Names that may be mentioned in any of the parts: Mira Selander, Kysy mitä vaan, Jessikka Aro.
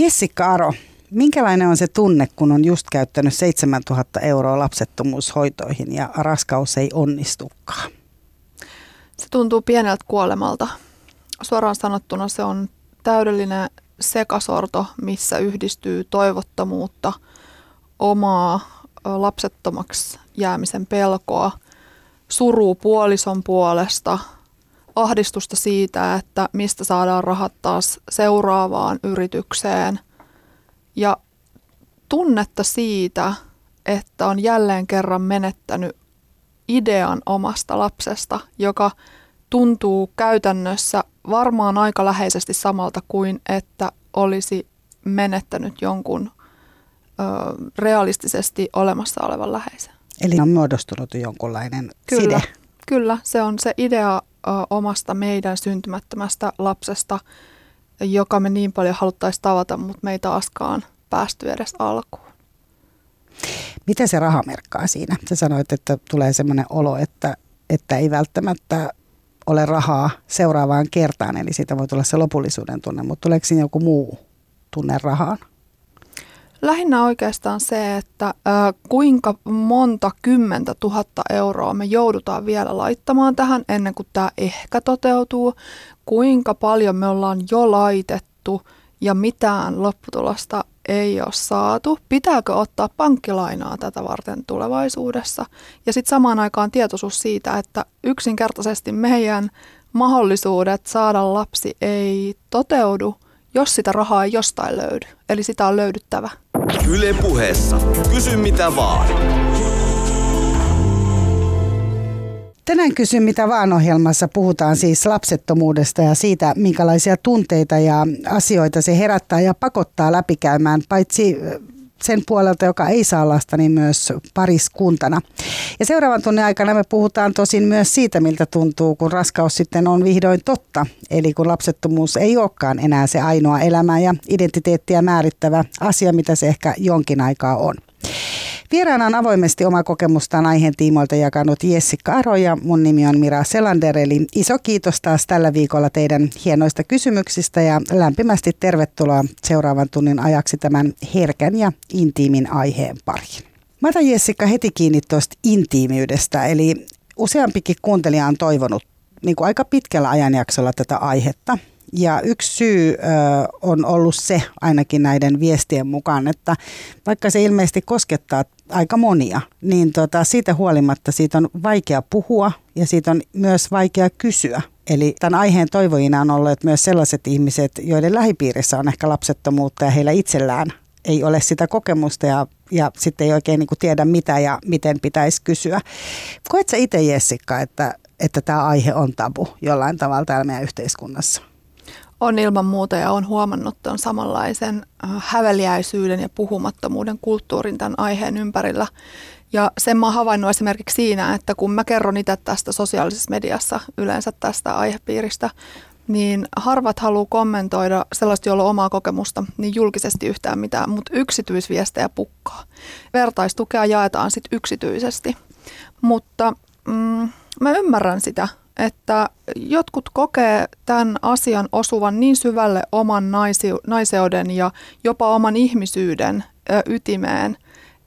Jessikka Aro, minkälainen on se tunne, kun on just käyttänyt 7 000 euroa lapsettomuushoitoihin ja raskaus ei onnistukaan? Se tuntuu pieneltä kuolemalta. Suoraan sanottuna se on täydellinen sekasorto, missä yhdistyy toivottomuutta, omaa lapsettomaksi jäämisen pelkoa, surua puolison puolesta, ahdistusta siitä, että mistä saadaan rahat taas seuraavaan yritykseen ja tunnetta siitä, että on jälleen kerran menettänyt idean omasta lapsesta, joka tuntuu käytännössä varmaan aika läheisesti samalta kuin, että olisi menettänyt jonkun realistisesti olemassa olevan läheisen. Eli on muodostunut jonkunlainen side. Kyllä, se on se idea omasta meidän syntymättömästä lapsesta, joka me niin paljon haluttaisiin tavata, mutta me ei taaskaan päästy edes alkuun. Mitä se raha merkkaa siinä? Sä sanoit, että tulee sellainen olo, että ei välttämättä ole rahaa seuraavaan kertaan, eli siitä voi tulla se lopullisuuden tunne, mutta tuleeko siinä joku muu tunne rahaan? Lähinnä oikeastaan se, että kuinka monta 10 000 euroa me joudutaan vielä laittamaan tähän ennen kuin tämä ehkä toteutuu, kuinka paljon me ollaan jo laitettu ja mitään lopputulosta ei ole saatu, pitääkö ottaa pankkilainaa tätä varten tulevaisuudessa ja sitten samaan aikaan tietoisuus siitä, että yksinkertaisesti meidän mahdollisuudet saada lapsi ei toteudu, jos sitä rahaa ei jostain löydy. Eli sitä on löydyttävä. Yle Puheessa. Kysy mitä vaan. Tänään Kysy mitä vaan -ohjelmassa puhutaan siis lapsettomuudesta ja siitä, minkälaisia tunteita ja asioita se herättää ja pakottaa läpikäymään, paitsi sen puolelta, joka ei saa lasta, niin myös pariskuntana. Ja seuraavan tunnin aikana me puhutaan tosin myös siitä, miltä tuntuu, kun raskaus sitten on vihdoin totta. Eli kun lapsettomuus ei olekaan enää se ainoa elämää ja identiteettiä määrittävä asia, mitä se ehkä jonkin aikaa on. Vieraana on avoimesti oma kokemustaan aiheen tiimoilta jakanut Jessikka Aro ja mun nimi on Mira Selander. Eli iso kiitos taas tällä viikolla teidän hienoista kysymyksistä ja lämpimästi tervetuloa seuraavan tunnin ajaksi tämän herkän ja intiimin aiheen pariin. Mä otan Jessikka heti kiinni tuosta intiimiydestä, eli useampikin kuuntelija on toivonut niin kuin aika pitkällä ajanjaksolla tätä aihetta. Ja yksi syy on ollut se ainakin näiden viestien mukaan, että vaikka se ilmeisesti koskettaa aika monia, niin siitä huolimatta siitä on vaikea puhua ja siitä on myös vaikea kysyä. Eli tämän aiheen toivojina on ollut myös sellaiset ihmiset, joiden lähipiirissä on ehkä lapsettomuutta ja heillä itsellään ei ole sitä kokemusta ja sitten ei oikein niin kuin tiedä mitä ja miten pitäisi kysyä. Koetko sä itse, Jessikka, että tämä aihe on tabu jollain tavalla täällä meidän yhteiskunnassa? On ilman muuta ja olen huomannut tämän samanlaisen häveliäisyyden ja puhumattomuuden kulttuurin tämän aiheen ympärillä. Ja sen mä oon havainnut esimerkiksi siinä, että kun mä kerron itse tästä sosiaalisessa mediassa yleensä tästä aihepiiristä, niin harvat haluaa kommentoida sellaista, jolla on omaa kokemusta, niin julkisesti yhtään mitään, mutta yksityisviestejä pukkaa. Vertaistukea jaetaan sitten yksityisesti, mutta mä ymmärrän sitä, että jotkut kokee tämän asian osuvan niin syvälle oman naiseuden ja jopa oman ihmisyyden ytimeen,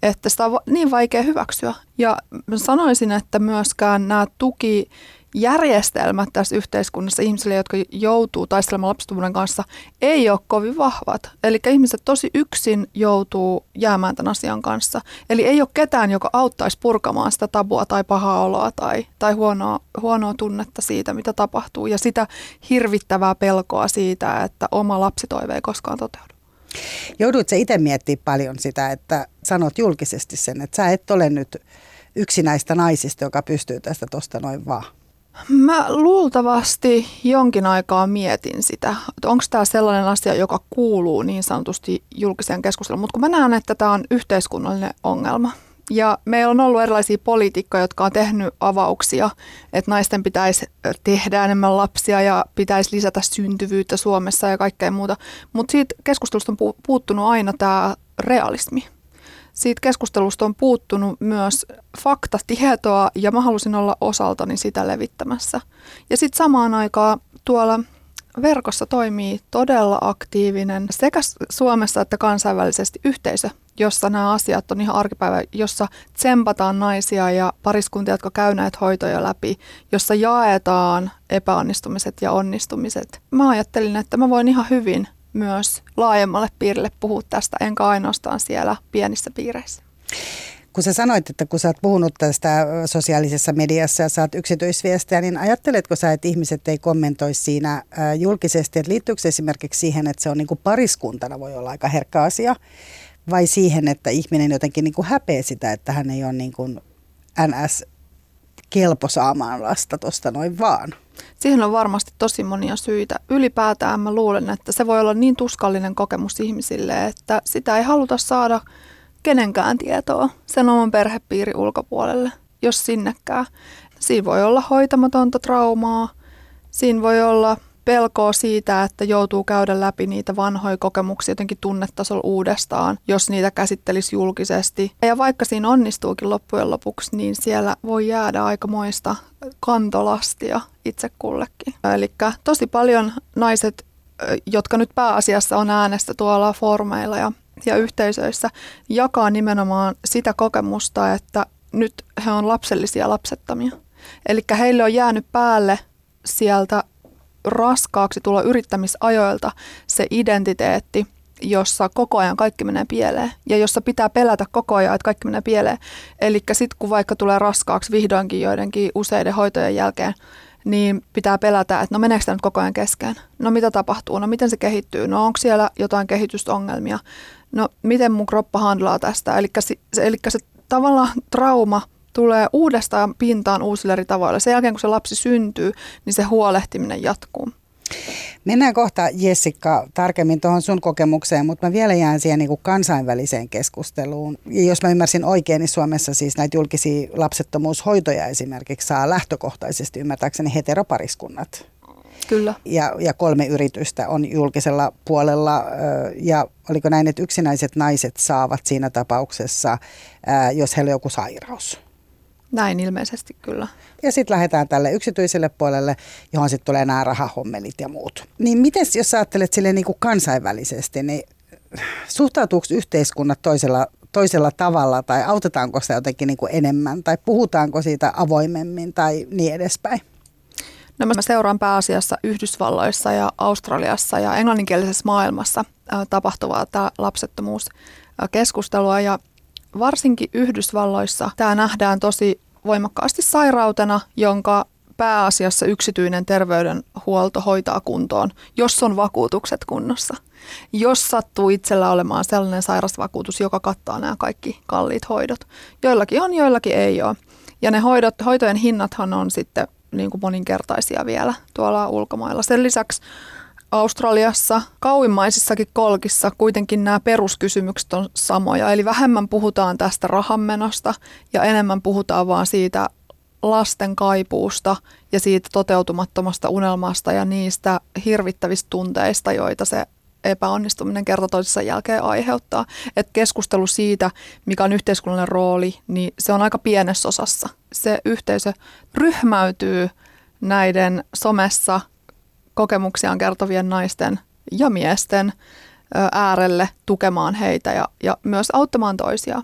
että sitä on niin vaikea hyväksyä. Ja sanoisin, että myöskään nämä tukijärjestelmät tässä yhteiskunnassa ihmisille, jotka joutuu taistelemaan lapsettomuuden kanssa, ei ole kovin vahvat. Eli ihmiset tosi yksin joutuu jäämään tämän asian kanssa. Eli ei ole ketään, joka auttaisi purkamaan sitä tabua tai pahaa oloa tai huonoa tunnetta siitä, mitä tapahtuu. Ja sitä hirvittävää pelkoa siitä, että oma lapsitoive ei koskaan toteudu. Joudutko sä itse miettimään paljon sitä, että sanot julkisesti sen, että sä et ole nyt yksi näistä naisista, joka pystyy tästä tuosta noin vaan? Mä luultavasti jonkin aikaa mietin sitä, että onko tämä sellainen asia, joka kuuluu niin sanotusti julkiseen keskusteluun. Mutta kun mä näen, että tämä on yhteiskunnallinen ongelma. Ja meillä on ollut erilaisia poliitikkoja, jotka on tehnyt avauksia, että naisten pitäisi tehdä enemmän lapsia ja pitäisi lisätä syntyvyyttä Suomessa ja kaikkea muuta. Mutta siitä keskustelusta on puuttunut aina tämä realismi. Siitä keskustelusta on puuttunut myös faktatietoa ja mä halusin olla osaltani sitä levittämässä. Ja sitten samaan aikaan tuolla Verkossa toimii todella aktiivinen sekä Suomessa että kansainvälisesti yhteisö, jossa nämä asiat on ihan arkipäivä, jossa tsempataan naisia ja pariskuntia, jotka käy näitä hoitoja läpi, jossa jaetaan epäonnistumiset ja onnistumiset. Mä ajattelin, että mä voin ihan hyvin myös laajemmalle piirille puhua tästä, enkä ainoastaan siellä pienissä piireissä. Kun sä sanoit, että kun sä oot puhunut tästä sosiaalisessa mediassa ja sä oot yksityisviestejä, niin ajatteletko sä, että ihmiset ei kommentoi siinä julkisesti, että liittyykö esimerkiksi siihen, että se on niin kuin pariskuntana voi olla aika herkkä asia, vai siihen, että ihminen jotenkin niin kuin häpeää sitä, että hän ei ole niin kuin NS-kelpo saamaan lasta tuosta noin vaan? Siihen on varmasti tosi monia syitä. Ylipäätään mä luulen, että se voi olla niin tuskallinen kokemus ihmisille, että sitä ei haluta saada kenenkään tietoa sen oman perhepiirin ulkopuolelle, jos sinnekään. Siinä voi olla hoitamatonta traumaa, siinä voi olla pelkoa siitä, että joutuu käydä läpi niitä vanhoja kokemuksia jotenkin tunnetasolla uudestaan, jos niitä käsittelisi julkisesti. Ja vaikka siinä onnistuukin loppujen lopuksi, niin siellä voi jäädä aikamoista kantolastia itse kullekin. Eli tosi paljon naiset, jotka nyt pääasiassa on äänestä tuolla foorumeilla ja yhteisöissä, jakaa nimenomaan sitä kokemusta, että nyt he on lapsellisia lapsettomia. Eli heille on jäänyt päälle sieltä raskaaksi tulla yrittämisajoilta se identiteetti, jossa koko ajan kaikki menee pieleen ja jossa pitää pelätä koko ajan, että kaikki menee pieleen. Eli sitten kun vaikka tulee raskaaksi vihdoinkin joidenkin useiden hoitojen jälkeen, niin pitää pelätä, että no meneekö tämä nyt koko ajan kesken? No mitä tapahtuu? No miten se kehittyy? No onko siellä jotain kehitysongelmia? No miten mun kroppa handlaa tästä? Eli se tavallaan trauma tulee uudestaan pintaan uusilla eri tavoilla. Sen jälkeen kun se lapsi syntyy, niin se huolehtiminen jatkuu. Mennään kohta, Jessikka, tarkemmin tuohon sun kokemukseen, mutta mä vielä jään siihen niin kuin kansainväliseen keskusteluun. Ja jos mä ymmärsin oikein, niin Suomessa siis näitä julkisia lapsettomuushoitoja esimerkiksi saa lähtökohtaisesti ymmärtääkseni heteropariskunnat. Kyllä. Ja 3 yritystä on julkisella puolella ja oliko näin, että yksinäiset naiset saavat siinä tapauksessa, jos heillä on joku sairaus? Näin ilmeisesti kyllä. Ja sitten lähdetään tälle yksityiselle puolelle, johon sitten tulee nämä rahahommelit ja muut. Niin miten, jos ajattelet silleen niin kuin kansainvälisesti, niin suhtautuuko yhteiskunnat toisella tavalla tai autetaanko sitä jotenkin niin kuin enemmän tai puhutaanko siitä avoimemmin tai niin edespäin? No mä seuraan pääasiassa Yhdysvalloissa ja Australiassa ja englanninkielisessä maailmassa tapahtuvaa tämä lapsettomuuskeskustelua ja varsinkin Yhdysvalloissa tämä nähdään tosi voimakkaasti sairautena, jonka pääasiassa yksityinen terveydenhuolto hoitaa kuntoon, jos on vakuutukset kunnossa. Jos sattuu itsellä olemaan sellainen sairasvakuutus, joka kattaa nämä kaikki kalliit hoidot. Joillakin on, joillakin ei ole. Ja ne hoitojen hinnathan on sitten niin kuin moninkertaisia vielä tuolla ulkomailla. Sen lisäksi Australiassa kauimmaisissakin kolkissa kuitenkin nämä peruskysymykset on samoja, eli vähemmän puhutaan tästä rahanmenosta ja enemmän puhutaan vaan siitä lasten kaipuusta ja siitä toteutumattomasta unelmasta ja niistä hirvittävistä tunteista, joita se epäonnistuminen kerta toisessa jälkeen aiheuttaa. Et keskustelu siitä, mikä on yhteiskunnallinen rooli, niin se on aika pienessä osassa. Se yhteisö ryhmäytyy näiden somessa kokemuksiaan kertovien naisten ja miesten äärelle tukemaan heitä ja myös auttamaan toisiaan.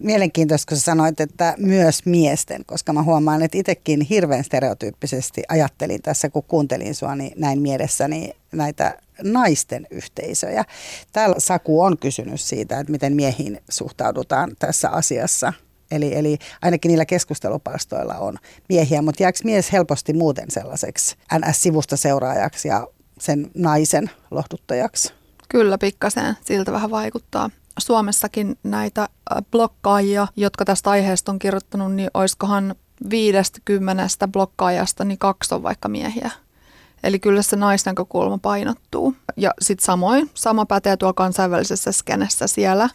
Mielenkiintoista, kun sä sanoit, että myös miesten, koska mä huomaan, että itsekin hirveän stereotyyppisesti ajattelin tässä, kun kuuntelin sua, niin näin mielessäni näitä naisten yhteisöjä. Täällä Saku on kysynyt siitä, että miten miehiin suhtaudutaan tässä asiassa. Eli ainakin niillä keskustelupalstoilla on miehiä, mutta jääkö mies helposti muuten sellaiseksi NS-sivusta seuraajaksi ja sen naisen lohduttajaksi? Kyllä, pikkasen. Siltä vähän vaikuttaa. Suomessakin näitä blokkaajia, jotka tästä aiheesta on kirjoittanut, niin olisikohan 50 blokkaajasta, niin 2 on vaikka miehiä. Eli kyllä se naisnäkökulma painottuu. Ja sitten samoin, sama pätee tuolla kansainvälisessä skenessä siellä.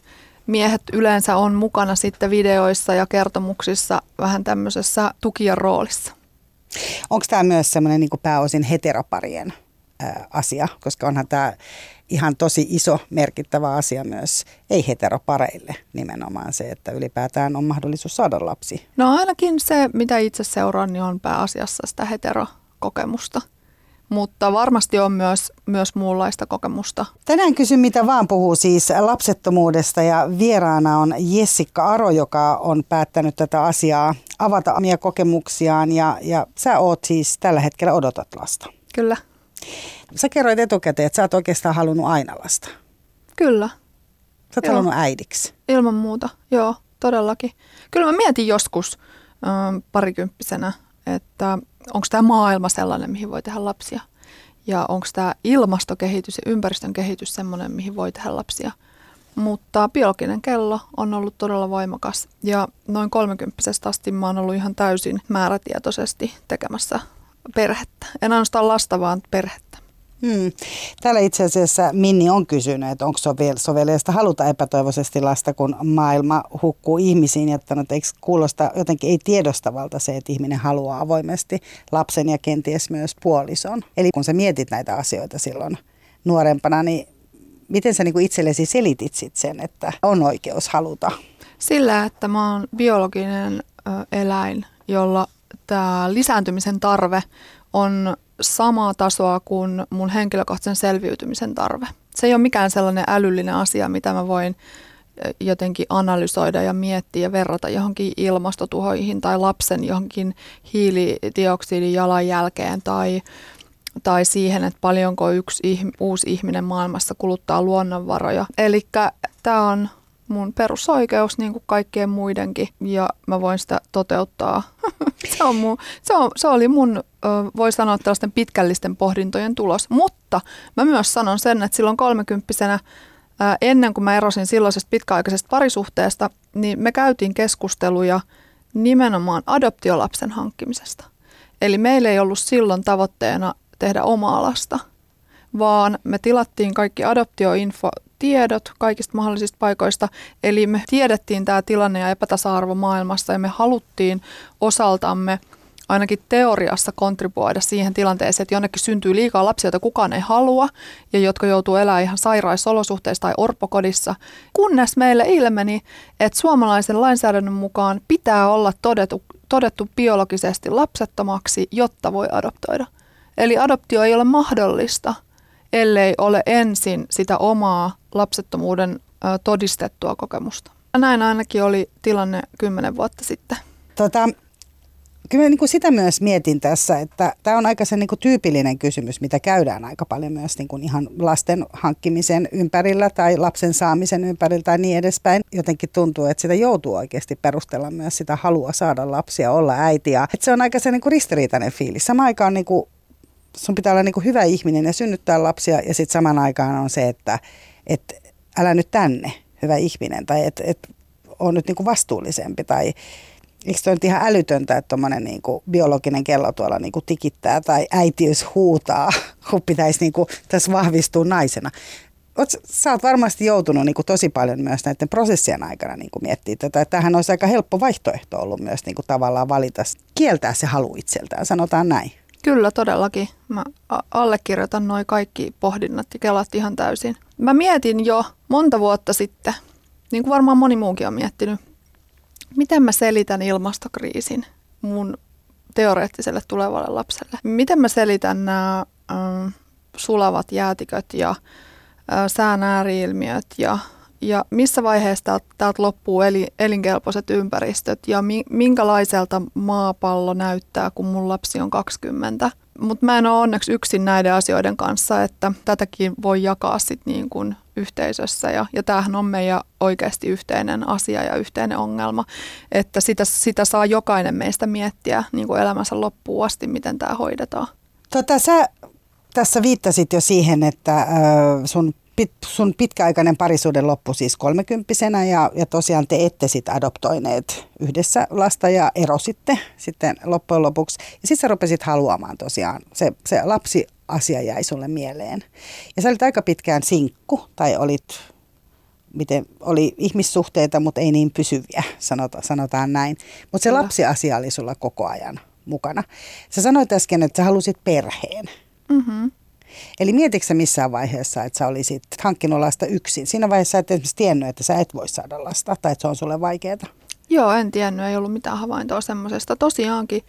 Miehet yleensä on mukana sitten videoissa ja kertomuksissa vähän tämmöisessä tukijan roolissa. Onko tämä myös semmoinen niin kuin pääosin heteroparien asia? Koska onhan tämä ihan tosi iso merkittävä asia myös ei-heteropareille nimenomaan se, että ylipäätään on mahdollisuus saada lapsi. No ainakin se, mitä itse seuraan, niin on pääasiassa sitä heterokokemusta. mutta varmasti on myös muunlaista kokemusta. Tänään Kysy mitä vaan puhuu siis lapsettomuudesta ja vieraana on Jessikka Aro, joka on päättänyt tätä asiaa avata omia kokemuksiaan ja sä oot siis tällä hetkellä odotat lasta. Kyllä. Sä kerroit etukäteen, että sä oot oikeastaan halunnut aina lasta. Kyllä. Sä oot halunnut äidiksi. Ilman muuta, joo, todellakin. Kyllä mä mietin joskus parikymppisenä, että onko tämä maailma sellainen, mihin voi tehdä lapsia? Ja onko tämä ilmastokehitys ja ympäristön kehitys sellainen, mihin voi tehdä lapsia? Mutta biologinen kello on ollut todella voimakas. Ja noin 30 asti mä oon ollut ihan täysin määrätietoisesti tekemässä perhettä. En ainoastaan lasta, vaan perhettä. Täällä itse asiassa Minni on kysynyt, että onko sovellista haluta epätoivoisesti lasta, kun maailma hukkuu ihmisiin, että eikö kuulosta jotenkin ei tiedostavalta se, että ihminen haluaa avoimesti lapsen ja kenties myös puolison. Eli kun sä mietit näitä asioita silloin nuorempana, niin miten sä niinku itsellesi selitit sit sen, että on oikeus haluta? Sillä, että mä oon biologinen eläin, jolla tämä lisääntymisen tarve on samaa tasoa kuin mun henkilökohtaisen selviytymisen tarve. Se ei ole mikään sellainen älyllinen asia, mitä mä voin jotenkin analysoida ja miettiä ja verrata johonkin ilmastotuhoihin tai lapsen johonkin hiilidioksidijalanjälkeen tai siihen, että paljonko yksi uusi ihminen maailmassa kuluttaa luonnonvaroja. Eli tämä on mun perusoikeus niin kuin kaikkien muidenkin ja mä voin sitä toteuttaa. Se oli mun, voi sanoa, tällaisten pitkällisten pohdintojen tulos. Mutta mä myös sanon sen, että silloin 30-vuotiaana ennen kuin mä erosin silloisesta pitkäaikaisesta parisuhteesta, niin me käytiin keskusteluja nimenomaan adoptiolapsen hankkimisesta. Eli meillä ei ollut silloin tavoitteena tehdä omaa lasta, vaan me tilattiin kaikki adoptioinfo tiedot kaikista mahdollisista paikoista. Eli me tiedettiin tämä tilanne ja epätasa-arvo maailmassa ja me haluttiin osaltamme ainakin teoriassa kontribuoida siihen tilanteeseen, että jonnekin syntyy liikaa lapsia, joita kukaan ei halua ja jotka joutuu elämään ihan sairaissa olosuhteissa tai orpokodissa, kunnes meille ilmeni, että suomalaisen lainsäädännön mukaan pitää olla todettu biologisesti lapsettomaksi, jotta voi adoptoida. Eli adoptio ei ole mahdollista, ellei ole ensin sitä omaa lapsettomuuden todistettua kokemusta. Näin ainakin oli tilanne 10 vuotta sitten. Kyllä mä niin kuin sitä myös mietin tässä, että tämä on aika se niin kuin tyypillinen kysymys, mitä käydään aika paljon myös niin kuin ihan lasten hankkimisen ympärillä tai lapsen saamisen ympärillä tai niin edespäin. Jotenkin tuntuu, että sitä joutuu oikeasti perustella myös sitä halua saada lapsia, olla äiti. Ja, että se on aika se niin kuin ristiriitainen fiilis. Samaan aikaan niin kuin sun pitää olla niin kuin hyvä ihminen ja synnyttää lapsia ja sitten samaan aikaan on se, että älä nyt tänne, hyvä ihminen, tai että on nyt niin kuin vastuullisempi. Tai eikö se ole ihan älytöntä, että tuommoinen niin kuin biologinen kello tuolla niin kuin tikittää tai äitiys huutaa, kun pitäisi niin kuin tässä vahvistua naisena. Sä oot varmasti joutunut niin kuin tosi paljon myös näiden prosessien aikana niin kuin miettimään tätä. Tämähän olisi aika helppo vaihtoehto ollut myös niin kuin tavallaan valita, kieltää se halu itseltään, sanotaan näin. Kyllä, todellakin. Mä allekirjoitan nuo kaikki pohdinnat ja kelat ihan täysin. Mä mietin jo monta vuotta sitten, niin kuin varmaan moni muukin on miettinyt, miten mä selitän ilmastokriisin mun teoreettiselle tulevalle lapselle. Miten mä selitän nämä sulavat jäätiköt ja sään ääriilmiöt ja missä vaiheessa täältä loppuu elinkelpoiset ympäristöt ja minkälaiselta maapallo näyttää, kun mun lapsi on 20. Mutta mä en ole onneksi yksin näiden asioiden kanssa, että tätäkin voi jakaa sit niin kuin yhteisössä. Ja tämähän on meidän oikeasti yhteinen asia ja yhteinen ongelma, että sitä saa jokainen meistä miettiä niin kuin elämänsä loppuun asti, miten tämä hoidetaan. Sä tässä viittasit jo siihen, että sun pitkäaikainen parisuuden loppu siis 30-vuotiaana ja tosiaan te ette sit adoptoineet yhdessä lasta ja erositte sitten loppujen lopuksi. Ja sitten sä rupesit haluamaan tosiaan, se lapsiasia jäi sulle mieleen. Ja sä olit aika pitkään sinkku tai oli ihmissuhteita, mutta ei niin pysyviä, sanotaan näin. Mutta se lapsiasia oli sulla koko ajan mukana. Sä sanoit äsken, että sä halusit perheen. Mhm. Eli mietitkö sä missään vaiheessa, että sä olisit hankkinut lasta yksin? Siinä vaiheessa et esimerkiksi tiennyt, että sä et voi saada lasta tai että se on sulle vaikeaa? Joo, en tiennyt. Ei ollut mitään havaintoa semmoisesta. Tosiaankin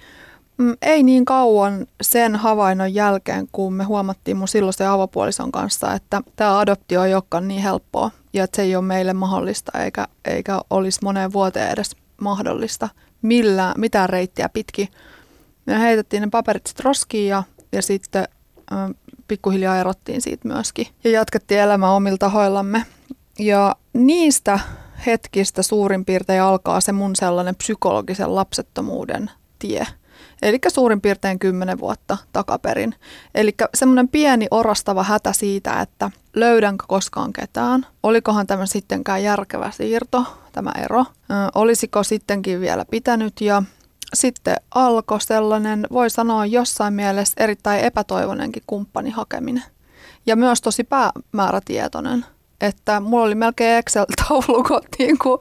Ei niin kauan sen havainnon jälkeen, kun me huomattiin mun silloisen avopuolison kanssa, että tämä adoptio ei olekaan niin helppoa ja että se ei ole meille mahdollista eikä olisi moneen vuoteen edes mahdollista mitään reittiä pitkin. Me heitettiin ne paperit sitten roskiin ja sitten pikkuhiljaa erottiin siitä myöskin ja jatkettiin elämää omilla tahoillamme. Ja niistä hetkistä suurin piirtein alkaa se mun sellainen psykologisen lapsettomuuden tie. Elikkä suurin piirtein 10 vuotta takaperin. Elikkä semmoinen pieni orastava hätä siitä, että löydänkö koskaan ketään. Olikohan tämä sittenkään järkevä siirto, tämä ero. Olisiko sittenkin vielä pitänyt ja sitten alkoi sellainen, voi sanoa jossain mielessä erittäin epätoivoinenkin kumppani hakeminen. Ja myös tosi päämäärätietoinen. Että mulla oli melkein Excel-taulukot, niin kuin,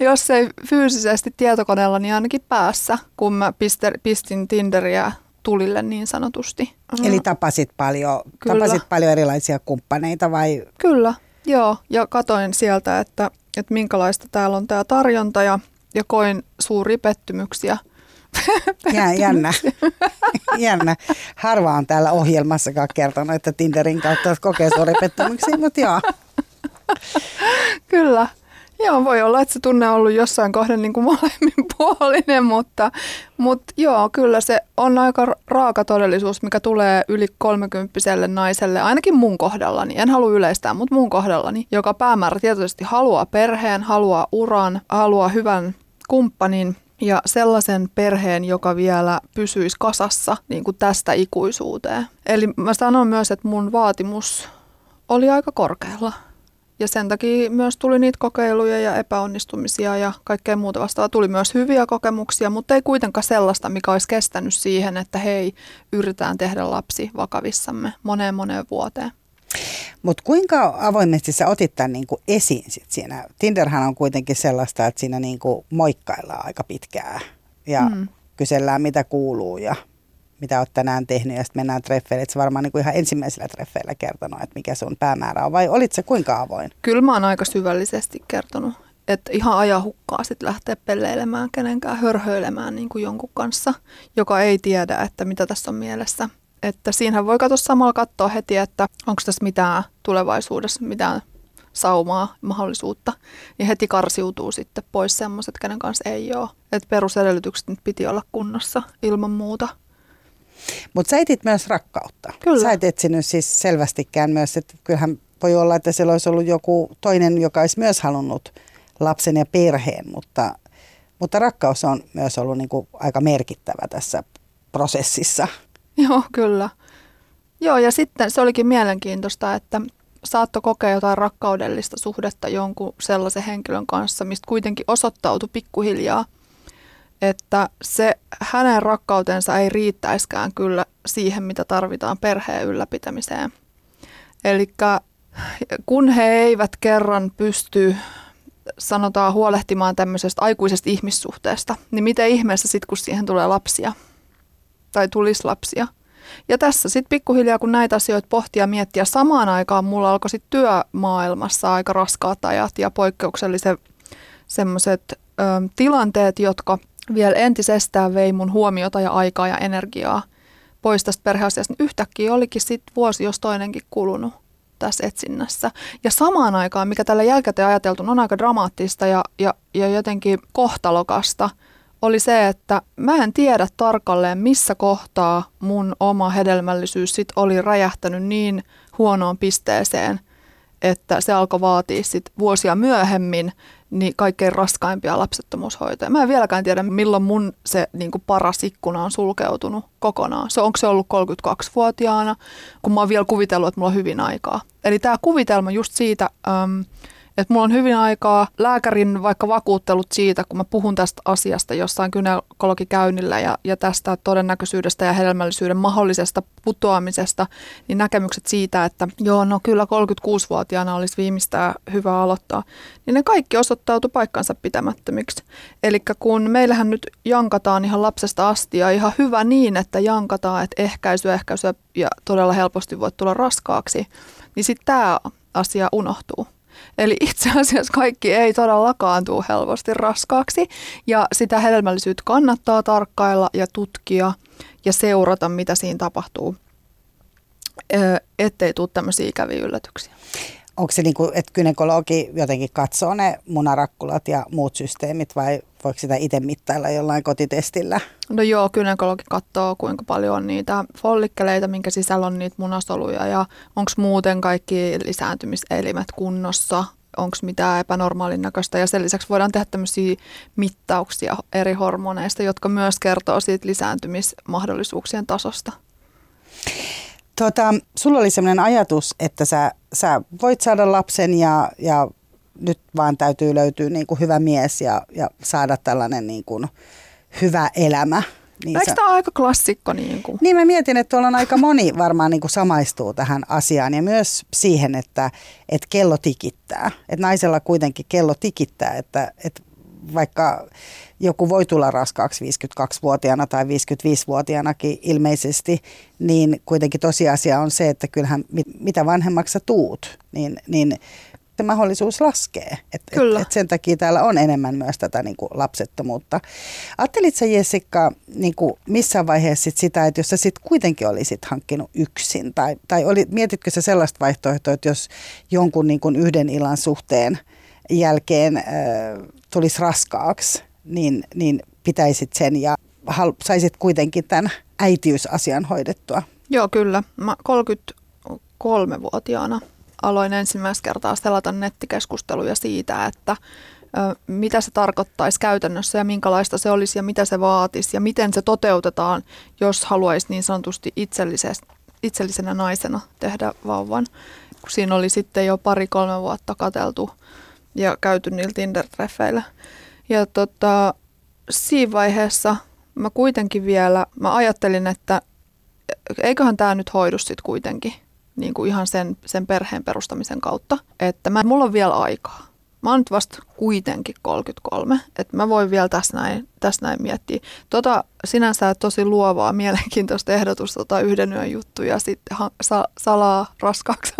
jos ei fyysisesti tietokoneella, niin ainakin päässä, kun mä pistin Tinderiä tulille niin sanotusti. Eli tapasit paljon erilaisia kumppaneita vai? Kyllä, joo. Ja katoin sieltä, että minkälaista täällä on tää tarjonta ja koin suuria pettymyksiä. Jännä. Harva on täällä ohjelmassakaan kertonut, että Tinderin kautta kokee suuria pettymyksiä, mutta joo. Kyllä. Joo, voi olla, että se tunne on ollut jossain kohden niin kuin molemminpuolinen, mutta joo, kyllä se on aika raaka todellisuus, mikä tulee yli 30-vuotiaalle naiselle, ainakin mun kohdallani, en halua yleistää, mutta mun kohdallani, joka päämäärätietoisesti haluaa perheen, haluaa uran, haluaa hyvän kumppanin ja sellaisen perheen, joka vielä pysyisi kasassa niin kuin tästä ikuisuuteen. Eli mä sanon myös, että mun vaatimus oli aika korkealla. Ja sen takia myös tuli niitä kokeiluja ja epäonnistumisia ja kaikkea muuta vastaavaa. Tuli myös hyviä kokemuksia, mutta ei kuitenkaan sellaista, mikä olisi kestänyt siihen, että hei, yritetään tehdä lapsi vakavissamme moneen vuoteen. Mutta kuinka avoimesti sä otit tämän niinku esiin sit siinä? Tinderhan on kuitenkin sellaista, että siinä niinku moikkaillaan aika pitkään ja kysellään mitä kuuluu ja mitä olet tänään tehnyt ja sitten mennään treffeille. Että sä varmaan niin kuin ihan ensimmäisellä treffeillä kertonut, että mikä sun päämäärä on vai olit se kuinka avoin? Kyllä mä oon aika syvällisesti kertonut, että ihan ajahukkaa sitten lähteä pelleilemään kenenkään, hörhöilemään niin kuin jonkun kanssa, joka ei tiedä, että mitä tässä on mielessä. Että siinähän voi katsoa heti, että onko tässä mitään tulevaisuudessa, mitään saumaa, mahdollisuutta, niin heti karsiutuu sitten pois semmoiset, kenen kanssa ei ole. Että perusedellytykset nyt piti olla kunnossa ilman muuta. Mutta sä etit myös rakkautta. Kyllä. Sä et etsinyt siis selvästikään myös, että kyllähän voi olla, että siellä olisi ollut joku toinen, joka olisi myös halunnut lapsen ja perheen, mutta rakkaus on myös ollut niinku aika merkittävä tässä prosessissa. Joo, kyllä. Joo, ja sitten se olikin mielenkiintoista, että saattoi kokea jotain rakkaudellista suhdetta jonkun sellaisen henkilön kanssa, mistä kuitenkin osoittautui pikkuhiljaa, että se hänen rakkautensa ei riittäiskään kyllä siihen, mitä tarvitaan perheen ylläpitämiseen. Elikkä kun he eivät kerran pysty, sanotaan, huolehtimaan tämmöisestä aikuisesta ihmissuhteesta, niin miten ihmeessä sitten, kun siihen tulee lapsia tai tulisi lapsia. Ja tässä sitten pikkuhiljaa, kun näitä asioita pohtia ja miettiä, samaan aikaan mulla alkoi sitten työmaailmassa aika raskaat ajat ja poikkeukselliset semmoiset tilanteet, jotka vielä entisestään vei mun huomiota ja aikaa ja energiaa pois tästä perheasiasta. Yhtäkkiä olikin sitten vuosi jos toinenkin kulunut tässä etsinnässä. Ja samaan aikaan, mikä tällä jälkikäteen ajateltu on aika dramaattista ja jotenkin kohtalokasta, oli se, että mä en tiedä tarkalleen missä kohtaa mun oma hedelmällisyys sit oli räjähtänyt niin huonoon pisteeseen, että se alkoi vaatia sit vuosia myöhemmin niin kaikkein raskaimpia lapsettomuushoitoja. Mä en vieläkään tiedä, milloin mun se niin kuin paras ikkuna on sulkeutunut kokonaan. Onko se ollut 32-vuotiaana, kun mä oon vielä kuvitellut, että mulla on hyvin aikaa. Eli tää kuvitelma just siitä, että mulla on hyvin aikaa, lääkärin vaikka vakuuttelut siitä, kun mä puhun tästä asiasta jossain gynekologikäynnillä ja tästä todennäköisyydestä ja hedelmällisyyden mahdollisesta putoamisesta, niin näkemykset siitä, että joo, no kyllä 36-vuotiaana olisi viimeistään hyvä aloittaa, niin ne kaikki osoittautui paikkansa pitämättömiksi. Eli kun meillähän nyt jankataan ihan lapsesta asti ja ihan hyvä niin, että jankataan, että ehkäisyä ja todella helposti voi tulla raskaaksi, niin sitten tämä asia unohtuu. Eli itse asiassa kaikki ei todellakaan tule helposti raskaaksi ja sitä hedelmällisyyttä kannattaa tarkkailla ja tutkia ja seurata, mitä siinä tapahtuu, ettei tule tämmöisiä ikäviä yllätyksiä. Onko se niin kuin, että gynekologi jotenkin katsoo ne munarakkulat ja muut systeemit vai voiko sitä itse mittailla jollain kotitestillä? No joo, gynekologi katsoo kuinka paljon on niitä follikkeleita, minkä sisällä on niitä munasoluja ja onko muuten kaikki lisääntymiselimet kunnossa, onko mitään epänormaalin näköistä ja sen lisäksi voidaan tehdä tämmöisiä mittauksia eri hormoneista, jotka myös kertoo siitä lisääntymismahdollisuuksien tasosta. Sulla oli sellainen ajatus, että sä voit saada lapsen ja nyt vaan täytyy löytyä niin kuin hyvä mies ja saada tällainen niin kuin hyvä elämä. Niin eikö tämä aika klassikko? Niin, kuin? Niin mä mietin, että tuolla on aika moni varmaan niin kuin samaistuu tähän asiaan ja myös siihen, että kello tikittää. Että naisella kuitenkin kello tikittää, että vaikka joku voi tulla raskaaksi 52-vuotiaana tai 55-vuotiaanakin ilmeisesti, niin kuitenkin tosiasia on se, että kyllähän mitä vanhemmaksi sä tuut, niin se mahdollisuus laskee. Et sen takia täällä on enemmän myös tätä niin kuin lapsettomuutta. Ajattelit sä, Jessikka, niin kuin missään vaiheessa sitä, että jos sä sit kuitenkin olisit hankkinut yksin, tai mietitkö sä sellaista vaihtoehtoa, että jos jonkun niin kuin yhden illan suhteen jälkeen tulisi raskaaksi, niin pitäisit sen ja saisit kuitenkin tämän äitiysasian hoidettua. Joo, kyllä. Mä 33-vuotiaana aloin ensimmäistä kertaa selata nettikeskusteluja siitä, että mitä se tarkoittaisi käytännössä ja minkälaista se olisi ja mitä se vaatisi ja miten se toteutetaan, jos haluaisi niin sanotusti itsellisenä naisena tehdä vauvan. Siinä oli sitten jo 2-3 vuotta katseltu ja käyty niillä Tinder-treffeillä. Ja siinä vaiheessa mä kuitenkin vielä, mä ajattelin, että eiköhän tämä nyt hoidu sitten kuitenkin niin kuin ihan sen perheen perustamisen kautta. Että mulla on vielä aikaa. Mä oon nyt vasta kuitenkin 33, että mä voin vielä tässä näin miettiä. Sinänsä tosi luovaa, mielenkiintoista ehdotusta, yhden yön juttuja, sitten salaa raskaaksi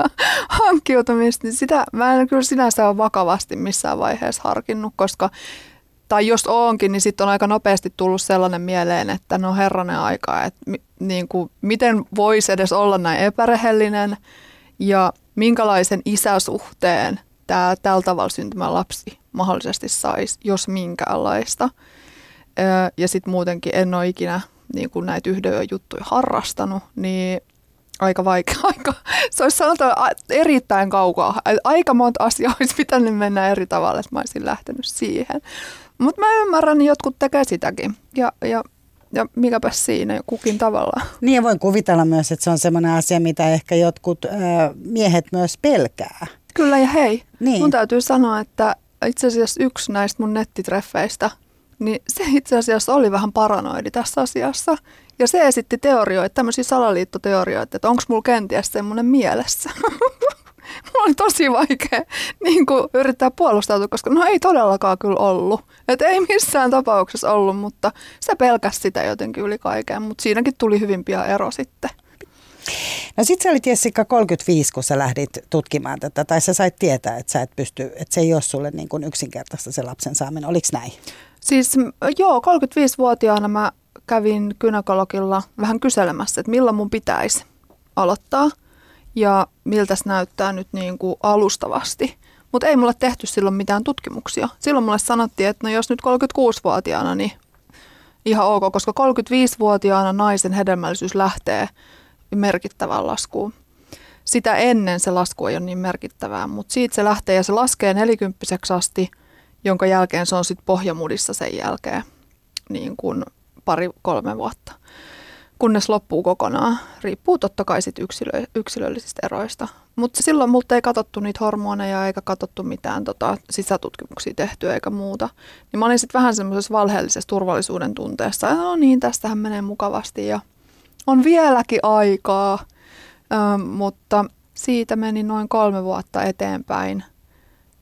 hankkiutumista, niin sitä mä en kyllä sinänsä ole vakavasti missään vaiheessa harkinnut, koska tai jos oonkin, niin sitten on aika nopeasti tullut sellainen mieleen, että no herranen aikaa, että niin kuin, miten voisi edes olla näin epärehellinen ja minkälaisen isäsuhteen tällä tavalla syntymä lapsi mahdollisesti saisi, jos minkäänlaista. Ja sitten muutenkin en ole ikinä niin kuin näitä yhden juttuja harrastanut, niin aika vaikea. Se olisi sanotaan erittäin kaukaa. Aika monta asiaa olisi pitänyt mennä eri tavalla, että mä olisin lähtenyt siihen. Mutta mä ymmärrän, että jotkut tekee sitäkin. Ja mikäpäs siinä kukin tavallaan. Niin ja voin kuvitella myös, että se on sellainen asia, mitä ehkä jotkut miehet myös pelkää. Kyllä ja hei, niin. Mun täytyy sanoa, että itse asiassa yksi näistä mun nettitreffeistä, niin se itse asiassa oli vähän paranoidi tässä asiassa. Ja se esitti teorioita, tämmöisiä salaliittoteorioita, että onko mulla kenties semmoinen mielessä. Mulla oli tosi vaikea niin kuin yrittää puolustautua, koska no ei todellakaan kyllä ollut. Et ei missään tapauksessa ollut, mutta se pelkäsi sitä jotenkin yli kaiken, mutta siinäkin tuli hyvin pian ero sitten. No sit sä olit, Jessikka, 35, kun sä lähdit tutkimaan tätä, tai sä sait tietää, että sä et pysty, että se ei ole sulle niin kuin yksinkertaista se lapsen saaminen. Oliko näin? Siis joo, 35-vuotiaana mä kävin gynekologilla vähän kyselemässä, että milloin mun pitäisi aloittaa ja miltäs näyttää nyt niin kuin alustavasti. Mutta ei mulle tehty silloin mitään tutkimuksia. Silloin mulle sanottiin, että no jos nyt 36-vuotiaana, niin ihan ok, koska 35-vuotiaana naisen hedelmällisyys lähtee merkittävään laskuun. Sitä ennen se lasku ei ole niin merkittävää, mutta siitä se lähtee ja se laskee 40 asti, jonka jälkeen se on sitten pohjamudissa sen jälkeen niin kuin 2-3 vuotta, kunnes loppuu kokonaan. Riippuu totta kai sit yksilöllisistä eroista. Mutta silloin multa ei katsottu niitä hormoneja eikä katsottu mitään sisätutkimuksia tehtyä eikä muuta. Niin mä olin sitten vähän semmoisessa valheellisessa turvallisuuden tunteessa. Ja no niin, tästähän menee mukavasti ja on vieläkin aikaa, mutta siitä meni noin 3 vuotta eteenpäin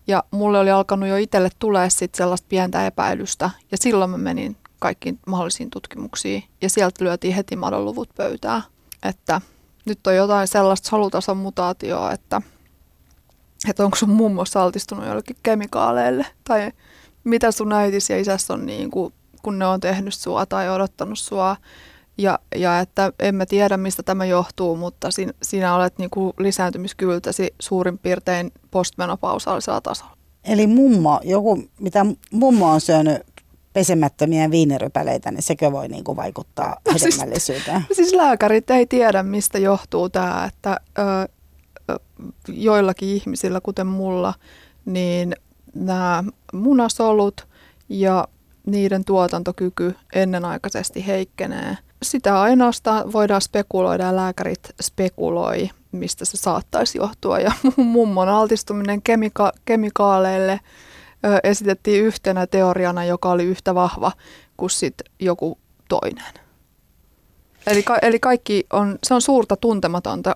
ja mulle oli alkanut jo itselle tulee sitten sellaista pientä epäilystä ja silloin mä menin kaikkiin mahdollisiin tutkimuksiin ja sieltä lyötiin heti madonluvut pöytää, että nyt on jotain sellaista solutason mutaatioa, että että onko sun mummo altistunut jollekin kemikaaleille tai mitä sun äitis ja isäs on niin kuin, kun ne on tehnyt sua tai odottanut sua. Ja että en mä tiedä, mistä tämä johtuu, mutta sinä olet niin kuin lisääntymiskyvyltäsi suurin piirtein postmenopausaalisella tasolla. Eli mummo, joku mitä mummo on syönyt pesemättömiä viinirypäleitä, niin sekö voi niin kuin vaikuttaa hedelmällisyyteen? Siis lääkärit ei tiedä, mistä johtuu tämä, että joillakin ihmisillä, kuten mulla, niin nämä munasolut ja niiden tuotantokyky ennenaikaisesti heikkenee. Sitä ainoastaan voidaan spekuloida ja lääkärit spekuloi, mistä se saattaisi johtua. Ja mummon altistuminen kemikaaleille esitettiin yhtenä teoriana, joka oli yhtä vahva kuin sit joku toinen. Eli kaikki on, se on suurta tuntematonta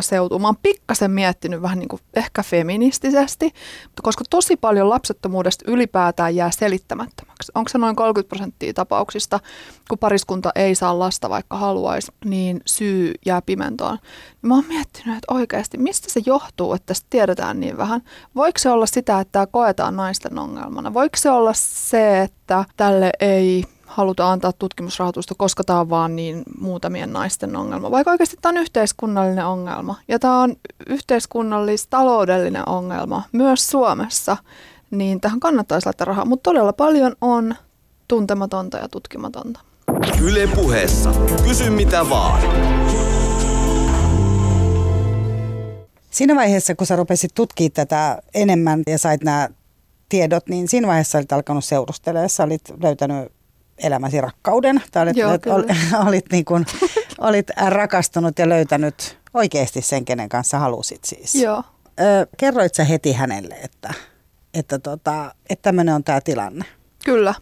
seutua. Mä oon pikkasen miettinyt vähän niin kuin ehkä feministisesti, koska tosi paljon lapsettomuudesta ylipäätään jää selittämättömäksi. Onko se noin 30% tapauksista, kun pariskunta ei saa lasta vaikka haluaisi, niin syy jää pimentoon. Mä oon miettinyt, että oikeasti mistä se johtuu, että tästä tiedetään niin vähän. Voiko se olla sitä, että tämä koetaan naisten ongelmana? Voiko se olla se, että tälle ei halutaan antaa tutkimusrahoitusta, koska tämä on vaan niin muutamien naisten ongelma. Vaikka oikeasti tämä on yhteiskunnallinen ongelma. Ja tämä on yhteiskunnallis-taloudellinen ongelma myös Suomessa. Niin tähän kannattaisi laittaa rahaa. Mutta todella paljon on tuntematonta ja tutkimatonta. Yle Puheessa. Kysy mitä vaan. Siinä vaiheessa, kun sä rupesit tutkimaan tätä enemmän ja sait nämä tiedot, niin siinä vaiheessa olit alkanut seurustelemaan. Sä olit löytänyt elämäsi rakkauden. Olit rakastunut ja löytänyt oikeasti sen, kenen kanssa halusit siis. Joo. Kerroit sä heti hänelle, että tämmöinen on tämä tilanne? Kyllä,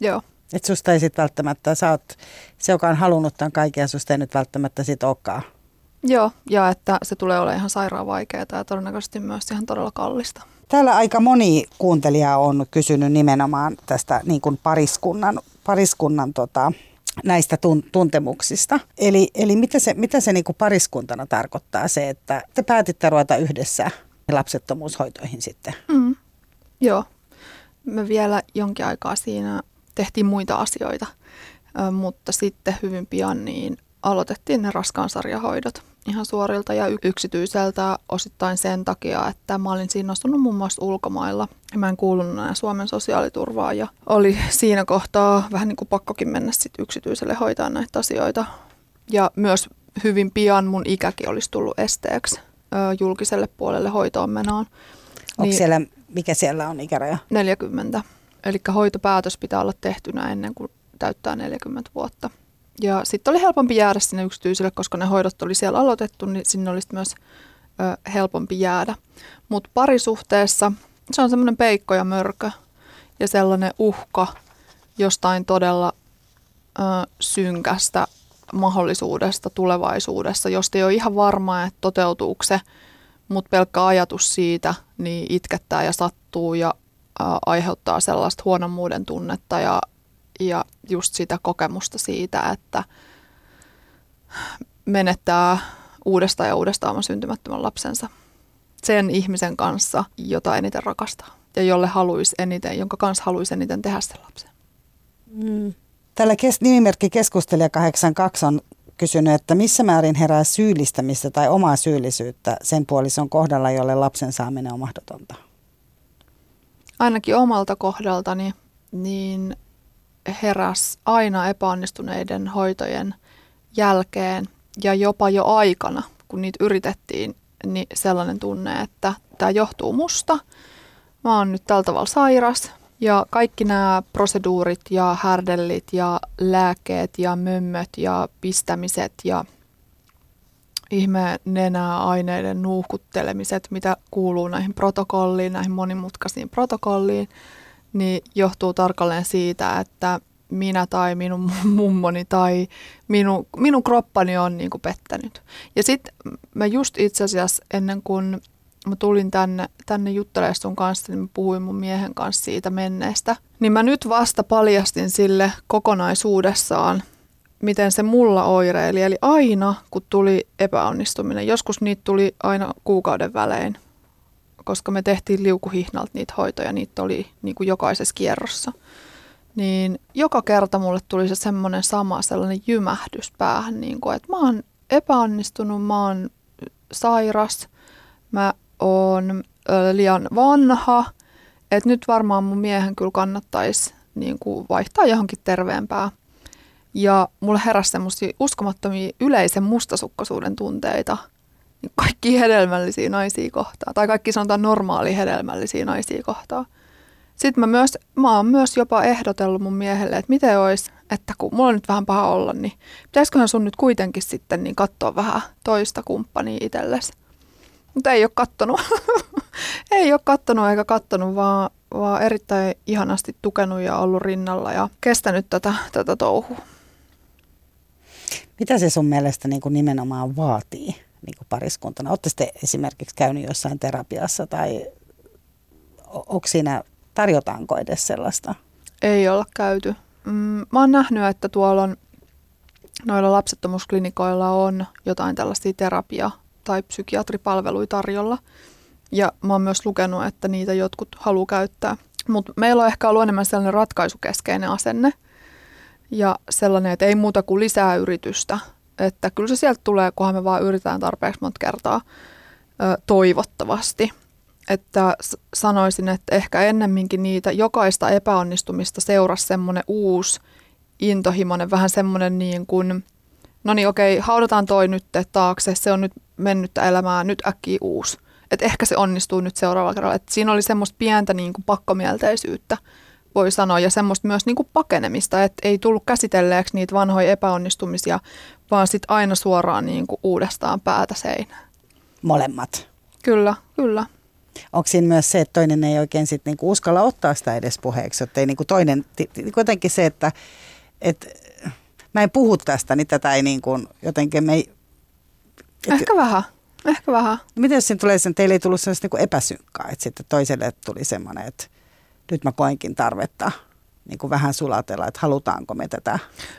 joo. Että susta ei sit välttämättä, sä oot se, joka on halunnut tämän kaiken ja susta ei nyt välttämättä sit olekaan. Joo, ja että se tulee olemaan ihan sairaan vaikeaa ja todennäköisesti myös ihan todella kallista. Täällä aika moni kuuntelija on kysynyt nimenomaan tästä niin kuin pariskunnan näistä tuntemuksista. Eli mitä se niin kuin pariskuntana tarkoittaa se, että te päätitte ruveta yhdessä lapsettomuushoitoihin sitten? Mm. Joo. Me vielä jonkin aikaa siinä tehtiin muita asioita, mutta sitten hyvin pian niin aloitettiin ne raskaansarjahoidot ihan suorilta ja yksityiseltä osittain sen takia, että mä olin siinä astunut muun muassa ulkomailla. Mä en kuulunut enää Suomen sosiaaliturvaa ja oli siinä kohtaa vähän niin kuin pakkokin mennä sit yksityiselle hoitaa näitä asioita. Ja myös hyvin pian mun ikäkin olisi tullut esteeksi julkiselle puolelle hoitoon menoon. Onko siellä, mikä siellä on ikäraja? 40. Eli hoitopäätös pitää olla tehtynä ennen kuin täyttää 40 vuotta. Ja sitten oli helpompi jäädä sinne yksityiselle, koska ne hoidot oli siellä aloitettu, niin sinne olisi myös helpompi jäädä. Mutta parisuhteessa se on semmoinen peikko ja mörkö ja sellainen uhka jostain todella synkästä mahdollisuudesta tulevaisuudessa, josta ei ole ihan varmaa, että toteutuuko se, mutta pelkkä ajatus siitä niin itkettää ja sattuu ja aiheuttaa sellaista huonommuuden tunnetta ja just sitä kokemusta siitä, että menettää uudestaan ja uudestaan oman syntymättömän lapsensa sen ihmisen kanssa, jota eniten rakastaa ja jolle haluaisi eniten, jonka kanssa haluaisi eniten tehdä sen lapsen. Mm. Tällä nimimerkki Keskustelija 82 on kysynyt, että missä määrin herää syyllistämistä tai omaa syyllisyyttä sen puolison kohdalla, jolle lapsen saaminen on mahdotonta? Ainakin omalta kohdaltani, niin heräs aina epäonnistuneiden hoitojen jälkeen ja jopa jo aikana, kun niitä yritettiin, niin sellainen tunne, että tämä johtuu musta, mä oon nyt tällä tavalla sairas ja kaikki nämä proseduurit ja härdellit ja lääkkeet ja mömmöt ja pistämiset ja ihmeen nenäaineiden nuuhkuttelemiset, mitä kuuluu näihin protokolliin, näihin monimutkaisiin protokolliin, niin johtuu tarkalleen siitä, että minä tai minun mummoni tai minun kroppani on niin kuin pettänyt. Ja sitten mä just itse asiassa ennen kuin mä tulin tänne juttelemaan sun kanssa, niin mä puhuin mun miehen kanssa siitä menneestä. Niin mä nyt vasta paljastin sille kokonaisuudessaan, miten se mulla oireili. Eli aina kun tuli epäonnistuminen, joskus niitä tuli aina kuukauden välein. koska me tehtiin liukuhihnalta niitä hoitoja, niitä oli niin kuin jokaisessa kierrossa. Niin joka kerta mulle tuli se semmoinen sama sellainen jymähdys päähän, niin kuin, että mä oon epäonnistunut, mä oon sairas, mä oon liian vanha, että nyt varmaan mun miehen kyllä kannattaisi niin kuin vaihtaa johonkin terveempää. Ja mulla heräsi semmoisia uskomattomia yleisen mustasukkaisuuden tunteita niin kaikki hedelmällisiä naisia kohtaan, tai kaikki sanotaan normaali hedelmällisiä naisia kohtaan. Sitten mä oon myös jopa ehdotellut mun miehelle, että miten olisi, että kun mulla on nyt vähän paha olla, niin pitäisiköhän sun nyt kuitenkin sitten niin katsoa vähän toista kumppania itsellesi. Mutta ei ole kattonut. ei ole kattonut, vaan erittäin ihanasti tukenut ja ollut rinnalla ja kestänyt tätä touhua. Mitä se sun mielestä niin kuin nimenomaan vaatii niin kuin pariskuntana? Ootte sitten esimerkiksi käynyt jossain terapiassa tai onko siinä... Tarjotaanko edes sellaista? Ei olla käyty. Mä oon nähnyt, että tuolla on, noilla lapsettomuusklinikoilla on jotain tällaisia terapia- tai psykiatripalveluja tarjolla. Ja mä oon myös lukenut, että niitä jotkut haluaa käyttää. Mutta meillä on ehkä ollut enemmän sellainen ratkaisukeskeinen asenne. Ja sellainen, että ei muuta kuin lisää yritystä. Että kyllä se sieltä tulee, kunhan me vaan yritetään tarpeeksi monta kertaa toivottavasti. Että sanoisin, että ehkä ennemminkin niitä jokaista epäonnistumista seurasi semmoinen uusi intohimoinen, vähän semmoinen niin kuin, no niin okei, haudataan toi nyt taakse, se on nyt mennyttä elämää, nyt äkkiä uusi. Että ehkä se onnistuu nyt seuraavalla kerralla. Että siinä oli semmoista pientä niin kuin pakkomielteisyyttä, voi sanoa, ja semmoista myös niin kuin pakenemista, että ei tullut käsitelleeksi niitä vanhoja epäonnistumisia, vaan sitten aina suoraan niin kuin uudestaan päätä seinään. Molemmat. Kyllä. Onko siinä myös se, että toinen ei oikein sit niinku uskalla ottaa sitä edes puheeksi, että ei niinku toinen, jotenkin se, että mä en puhu tästä, niin tätä ei niinku, jotenkin me ei... Ehkä vähän. Miten jos siinä tulee sen, teille ei tullut sellaista niinku epäsynkkaa, että sitten toiselle tuli semmoinen, että nyt mä koenkin tarvetta niinku vähän sulatella, että halutaanko me tätä?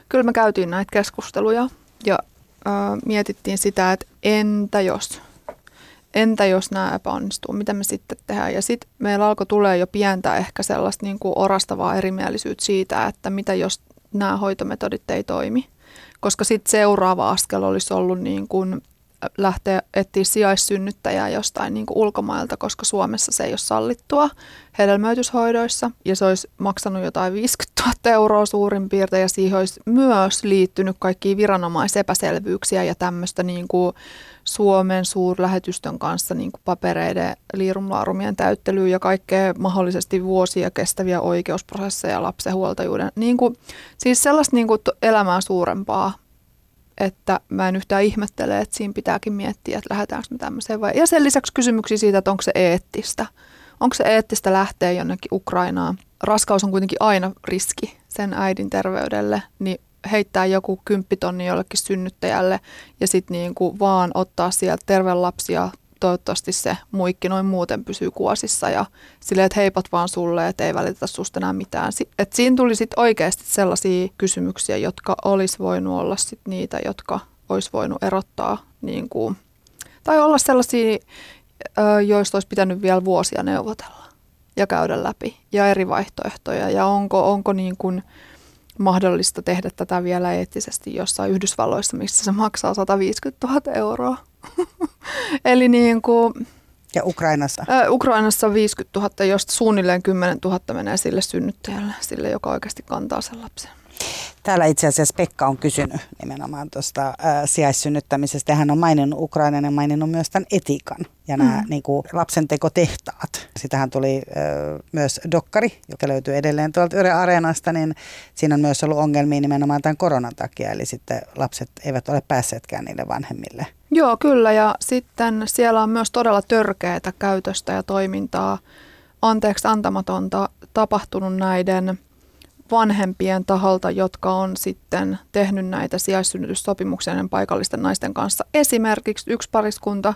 Kyllä me käytiin näitä keskusteluja ja mietittiin sitä, että entä jos nämä epäonnistuu, mitä me sitten tehdään? Ja sitten meillä alkoi tulee jo pientä ehkä sellaista niin kuin orastavaa erimielisyyttä siitä, että mitä jos nämä hoitometodit ei toimi. Koska sitten seuraava askel olisi ollut niin kuin lähteä etsiä sijaissynnyttäjää jostain niin kuin ulkomailta, koska Suomessa se ei ole sallittua hedelmöityshoidoissa. Ja se olisi maksanut jotain 50 000 euroa suurin piirtein ja siihen olisi myös liittynyt kaikkia viranomaisepäselvyyksiä ja tämmöistä niin kuin Suomen suurlähetystön kanssa niin kuin papereiden liirumlaarumien täyttelyyn ja kaikkea mahdollisesti vuosia kestäviä oikeusprosesseja lapsen huoltajuuden. Niin kuin, siis sellaista niin kuin elämää suurempaa, että mä en yhtään ihmettele, että siinä pitääkin miettiä, että lähdetäänkö me tämmöiseen vai... Ja sen lisäksi kysymyksiä siitä, että onko se eettistä. Onko se eettistä lähteä jonnekin Ukrainaan? Raskaus on kuitenkin aina riski sen äidin terveydelle, niin heittää joku 10 000 jollekin synnyttäjälle ja sitten niinku vaan ottaa sieltä terve lapsia, toivottavasti se muikki noin muuten pysyy kuosissa ja silleen, että heipat vaan sulle, että ei välitetä susta enää mitään. Et siinä tuli sitten oikeasti sellaisia kysymyksiä, jotka olisi voinut olla sit niitä, jotka olisi voinut erottaa niinku, tai olla sellaisia, joista olisi pitänyt vielä vuosia neuvotella ja käydä läpi ja eri vaihtoehtoja ja onko niin kuin mahdollista tehdä tätä vielä eettisesti jossain Yhdysvalloissa, missä se maksaa 150 000 euroa. Eli niin kuin, ja Ukrainassa? Ukrainassa 50 000, josta suunnilleen 10 000 menee sille synnyttäjälle, sille joka oikeasti kantaa sen lapsen. Täällä itse asiassa Pekka on kysynyt nimenomaan tuosta sijaissynnyttämisestä. Hän on maininnut Ukrainan ja maininnut myös tämän etiikan ja nämä niin kuin lapsentekotehtaat. Sitähän tuli myös dokkari, joka löytyy edelleen tuolta Yle Areenasta, niin siinä on myös ollut ongelmia nimenomaan tämän koronan takia. Eli sitten lapset eivät ole päässeetkään niille vanhemmille. Joo, kyllä. Ja sitten siellä on myös todella törkeätä käytöstä ja toimintaa, anteeksi antamatonta, tapahtunut näiden vanhempien taholta, jotka on sitten tehnyt näitä sijaissynnytyssopimuksia paikallisten naisten kanssa. Esimerkiksi yksi pariskunta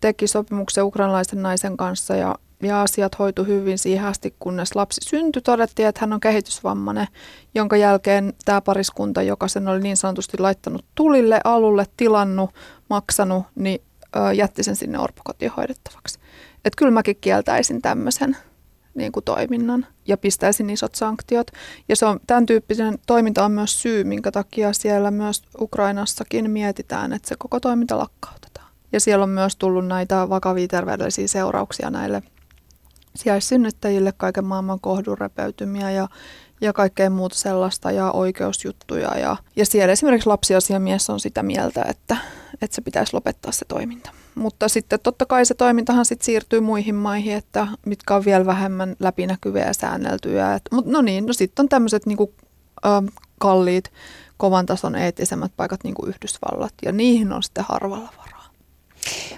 teki sopimuksen ukrainalaisen naisen kanssa ja asiat hoitui hyvin siihen asti, kunnes lapsi syntyi. Todettiin, että hän on kehitysvammainen, jonka jälkeen tämä pariskunta, joka sen oli niin sanotusti laittanut tulille, alulle, tilannut, maksanut, niin jätti sen sinne orpokotiin hoidettavaksi. Että kyllä mäkin kieltäisin tämmöisen niin kuin toiminnan ja pistäisin isot sanktiot. Ja se on, tämän tyyppisen toiminta on myös syy, minkä takia siellä myös Ukrainassakin mietitään, että se koko toiminta lakkautetaan. Ja siellä on myös tullut näitä vakavia terveydellisiä seurauksia näille sijaissynnyttäjille, kaiken maailman kohdunrepeytymiä ja kaikkea muuta sellaista ja oikeusjuttuja. Ja siellä esimerkiksi lapsiasiamies on sitä mieltä, että se pitäisi lopettaa se toiminta. Mutta sitten totta kai se toimintahan sitten siirtyy muihin maihin, että mitkä on vielä vähemmän läpinäkyviä ja säänneltyjä. Mutta no niin, no sitten on tämmöiset niinku, kalliit, kovan tason eettisemmät paikat niin kuin Yhdysvallat ja niihin on sitten harvalla varaa.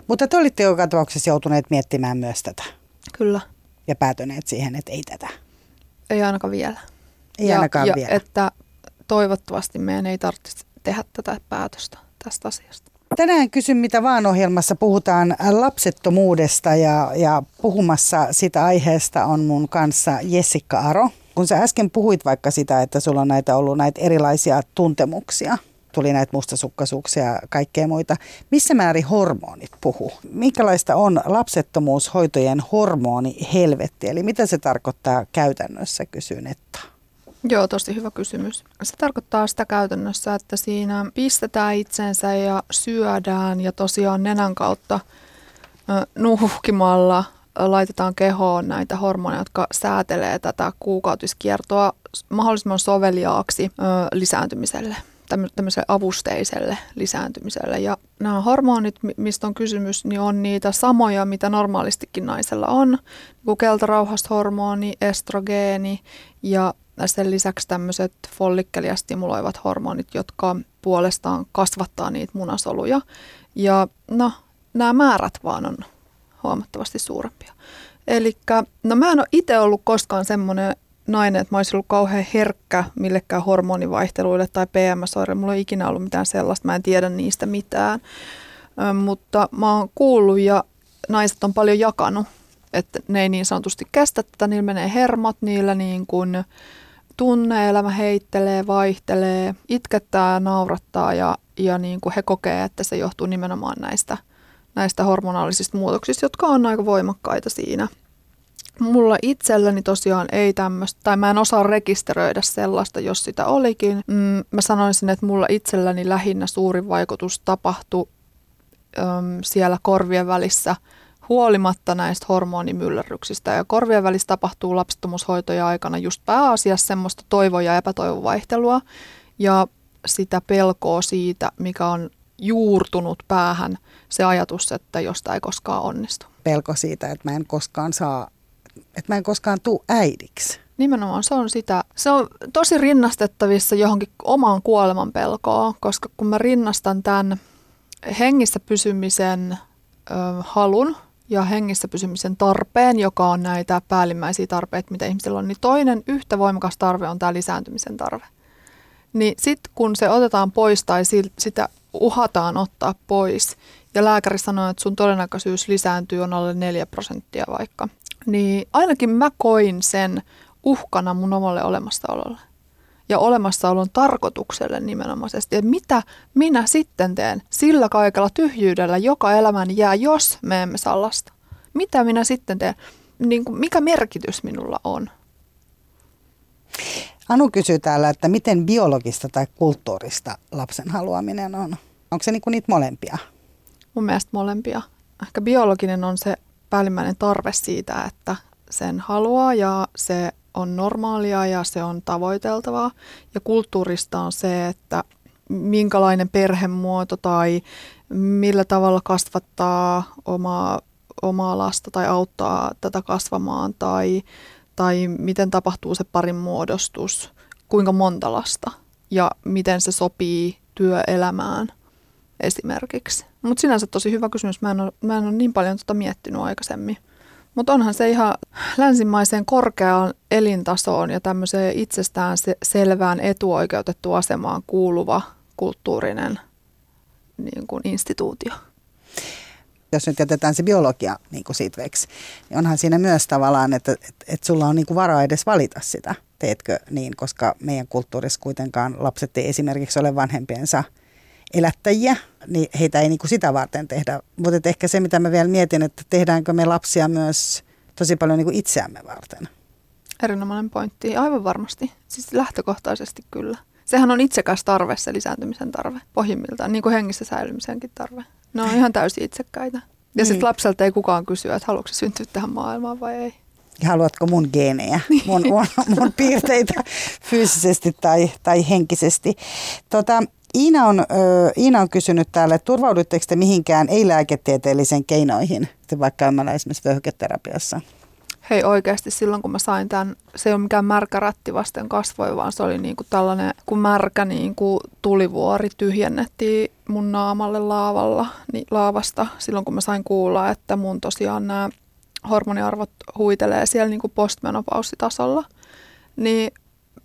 Mutta te olitte joka tapauksessa joutuneet miettimään myös tätä. Kyllä. Ja päätyneet siihen, että ei tätä. Ei ainakaan vielä. Ei ainakaan vielä. Että toivottavasti meidän ei tarvitse tehdä tätä päätöstä tästä asiasta. Tänään Kysyn mitä vaan -ohjelmassa puhutaan lapsettomuudesta ja puhumassa sitä aiheesta on mun kanssa Jessikka Aro. Kun sä äsken puhuit vaikka sitä, että sulla on ollut näitä erilaisia tuntemuksia, tuli näitä mustasukkaisuuksia ja kaikkea muita. Missä määrin hormonit puhuu? Minkälaista on lapsettomuushoitojen hormonihelvetti? Eli mitä se tarkoittaa käytännössä, kysyn että? Joo, tosi hyvä kysymys. Se tarkoittaa sitä käytännössä, että siinä pistetään itsensä ja syödään ja tosiaan nenän kautta nuuhkimalla laitetaan kehoon näitä hormoneja, jotka säätelee tätä kuukautiskiertoa mahdollisimman soveliaaksi lisääntymiselle. Tämmöiselle avusteiselle lisääntymiselle. Ja nämä hormonit, mistä on kysymys, niin on niitä samoja, mitä normaalistikin naisella on. Niin kuin keltarauhashormoni, estrogeeni ja sen lisäksi tämmöiset follikkelia stimuloivat hormonit, jotka puolestaan kasvattaa niitä munasoluja. Ja no, nämä määrät vaan on huomattavasti suurempia. Elikkä, no mä en ole itse ollut koskaan semmoinen nainen, että mä olisin ollut kauhean herkkä millekään hormonivaihteluille tai PMS-oireille. Mulla ei ikinä ollut mitään sellaista, mä en tiedä niistä mitään. Mutta mä oon kuullut ja naiset on paljon jakanut, että ne ei niin sanotusti kestä tätä, niillä menee hermot, niillä niin kuin tunne-elämä heittelee, vaihtelee, itkettää ja naurattaa ja niin kuin he kokee, että se johtuu nimenomaan näistä hormonaalisista muutoksista, jotka on aika voimakkaita siinä. Mulla itselläni tosiaan ei tämmöistä, tai mä en osaa rekisteröidä sellaista, jos sitä olikin. Mä sanoisin, että mulla itselläni lähinnä suurin vaikutus tapahtui siellä korvien välissä huolimatta näistä hormonimyllerryksistä. Ja korvien välissä tapahtuu lapsettomuushoitoja aikana just pääasiassa semmoista toivoa ja epätoivon vaihtelua ja sitä pelkoa siitä, mikä on juurtunut päähän se ajatus, että josta ei koskaan onnistu. Pelko siitä, että mä en koskaan saa. Että mä en koskaan tuu äidiksi. Nimenomaan se on sitä. Se on tosi rinnastettavissa johonkin omaan kuoleman pelkoon, koska kun mä rinnastan tämän hengissä pysymisen halun ja hengissä pysymisen tarpeen, joka on näitä päällimmäisiä tarpeita, mitä ihmisillä on, niin toinen yhtä voimakas tarve on tämä lisääntymisen tarve. Niin sitten kun se otetaan pois tai sitä uhataan ottaa pois ja lääkäri sanoo, että sun todennäköisyys lisääntyy on alle 4% vaikka, niin ainakin mä koin sen uhkana mun omalle olemassaololle ja olemassaolon tarkoitukselle nimenomaisesti. Ja mitä minä sitten teen sillä kaikella tyhjyydellä, joka elämän jää, jos me emme saa lasta? Mitä minä sitten teen? Niin kuin, mikä merkitys minulla on? Anu kysyy täällä, että miten biologista tai kulttuurista lapsen haluaminen on? Onko se niin kuin niitä molempia? Mun mielestä molempia. Ehkä biologinen on se päällimmäinen tarve siitä, että sen haluaa ja se on normaalia ja se on tavoiteltavaa. Ja kulttuurista on se, että minkälainen perhemuoto tai millä tavalla kasvattaa omaa lasta tai auttaa tätä kasvamaan tai miten tapahtuu se parin muodostus, kuinka monta lasta ja miten se sopii työelämään esimerkiksi. Mutta sinänsä tosi hyvä kysymys. Mä en ole niin paljon miettinyt aikaisemmin. Mutta onhan se ihan länsimaiseen korkeaan elintasoon ja tämmöiseen itsestään selvään etuoikeutettu asemaan kuuluva kulttuurinen niin kun instituutio. Jos nyt jätetään se biologia niin kun siitä veksi, niin onhan siinä myös tavallaan, että sulla on niin kun varaa edes valita sitä. Teetkö niin, koska meidän kulttuurissa kuitenkaan lapset ei esimerkiksi ole vanhempiensa elättäjiä, niin heitä ei niinku sitä varten tehdä. Mutta ehkä se, mitä mä vielä mietin, että tehdäänkö me lapsia myös tosi paljon niinku itseämme varten. Erinomainen pointti, aivan varmasti. Siis lähtökohtaisesti kyllä. Sehän on itsekäs tarve, se lisääntymisen tarve pohjimmiltaan, niin kuin hengissä säilymisenkin tarve. Ne on ihan täysin itsekkäitä. Ja sitten lapselta ei kukaan kysyä, että haluatko syntyä tähän maailmaan vai ei. Ja haluatko mun geenejä, mun piirteitä fyysisesti tai henkisesti. Iina on kysynyt täällä, että turvaudutteko te mihinkään ei-lääketieteellisiin keinoihin, vaikka käymällä esimerkiksi vöyhyketerapiassa? Hei, oikeasti silloin kun mä sain tämän, se ei ole mikään märkä rätti vasten kasvoi, vaan se oli niinku tällainen, kun märkä niinku tulivuori tyhjennettiin mun naamalle laavasta. Silloin kun mä sain kuulla, että mun tosiaan nämä hormoniarvot huitelee siellä niinku postmenopaussitasolla, niin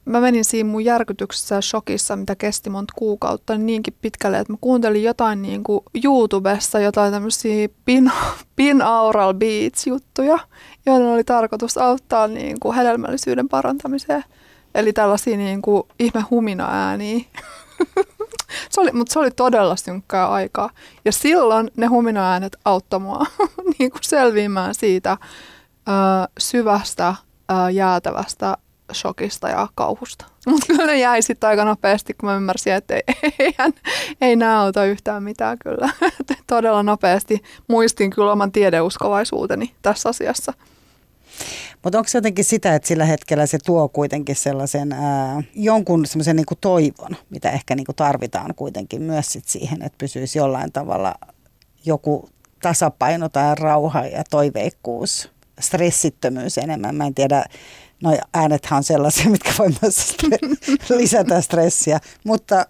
mä menin siinä mun järkytyksessä ja shokissa, mitä kesti monta kuukautta, niin niinkin pitkälle, että mä kuuntelin jotain niinku YouTubessa, jotain tämmöisiä binaural beats-juttuja, joiden oli tarkoitus auttaa niinku hedelmällisyyden parantamiseen. Eli tällaisia niinku ihme humina-ääniä. Mutta se oli todella synkkää aikaa. Ja silloin ne humina-äänet auttoi mua niinku selviämään siitä syvästä, jäätävästä shokista ja kauhusta. Mutta kyllä ne jäi sitten aika nopeasti, kun mä ymmärsin, että ei nää auta yhtään mitään kyllä. Todella nopeasti muistin kyllä oman tiedeuskovaisuuteni tässä asiassa. Mutta onko se jotenkin sitä, että sillä hetkellä se tuo kuitenkin sellaisen jonkun semmoisen niinku toivon, mitä ehkä niinku tarvitaan kuitenkin myös sit siihen, että pysyisi jollain tavalla joku tasapaino tai rauha ja toiveikkuus, stressittömyys enemmän. Mä en tiedä. No äänethän on sellaisia, mitkä voi myös lisätä stressiä, mutta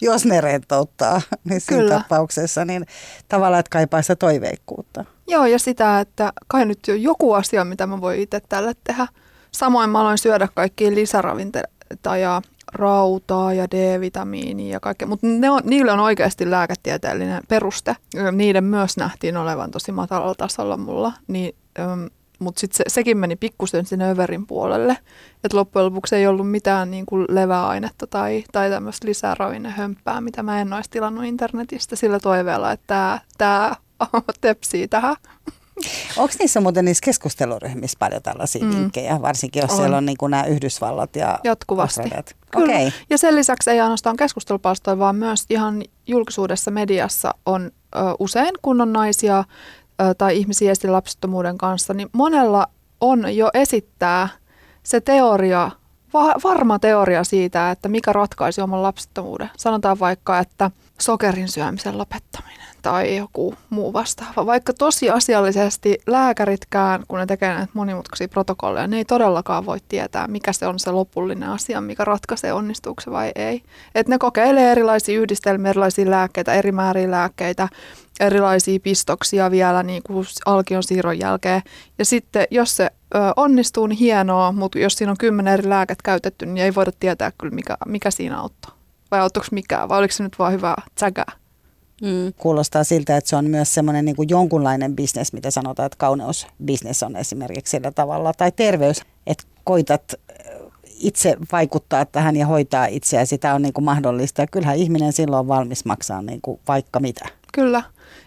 jos ne rentouttaa niin siinä kyllä tapauksessa, niin tavallaan et kaipaa sitä toiveikkuutta. Joo, ja sitä, että kai nyt joku asia, mitä mä voin itse tällä tehdä. Samoin mä aloin syödä kaikkia lisäravinteita ja rautaa ja D-vitamiinia ja kaikkea, mutta niillä on oikeasti lääketieteellinen peruste. Niiden myös nähtiin olevan tosi matalalla tasolla mulla, niin mutta sitten sekin meni pikkusen sinne överin puolelle, että loppujen lopuksi ei ollut mitään niinku leväainetta tai tämmöistä lisää ravinnehömppää, mitä mä en olisi tilannut internetistä sillä toiveella, että tämä tepsii tähän. Onko niissä muuten niissä keskusteluryhmissä paljon tällaisia vinkkejä, varsinkin jos siellä on niinku nämä Yhdysvallat ja jatkuvasti. Okay. Ja sen lisäksi ei ainoastaan keskustelupalstoja, vaan myös ihan julkisuudessa mediassa on usein, kun on naisia tai ihmisiä esti lapsettomuuden kanssa, niin monella on jo esittää se teoria, varma teoria siitä, että mikä ratkaisi oman lapsettomuuden. Sanotaan vaikka, että sokerin syömisen lopettaminen tai joku muu vastaava. Vaikka tosiasiallisesti lääkäritkään, kun ne tekevät näitä monimutkaisia protokolleja, ne ei todellakaan voi tietää, mikä se on se lopullinen asia, mikä ratkaisee, onnistuuko se vai ei. Et ne kokeilee erilaisia yhdistelmiä, erilaisia lääkkeitä, eri määriä lääkkeitä, erilaisia pistoksia vielä niin kuin alkion siirron jälkeen. Ja sitten jos se onnistuu, niin hienoa, mutta jos siinä on 10 eri lääkettä käytetty, niin ei voida tietää kyllä, mikä siinä auttaa. Vai auttaako mikään, vai oliko se nyt vaan hyvää tsäkää? Kuulostaa siltä, että se on myös semmoinen niin kuin jonkunlainen bisnes, mitä sanotaan, että kauneusbisnes on esimerkiksi sillä tavalla, tai terveys, että koitat itse vaikuttaa tähän ja hoitaa itseä, sitä on niin kuin mahdollista. Ja kyllähän ihminen silloin on valmis maksaa niin kuin vaikka mitä. Kyllä,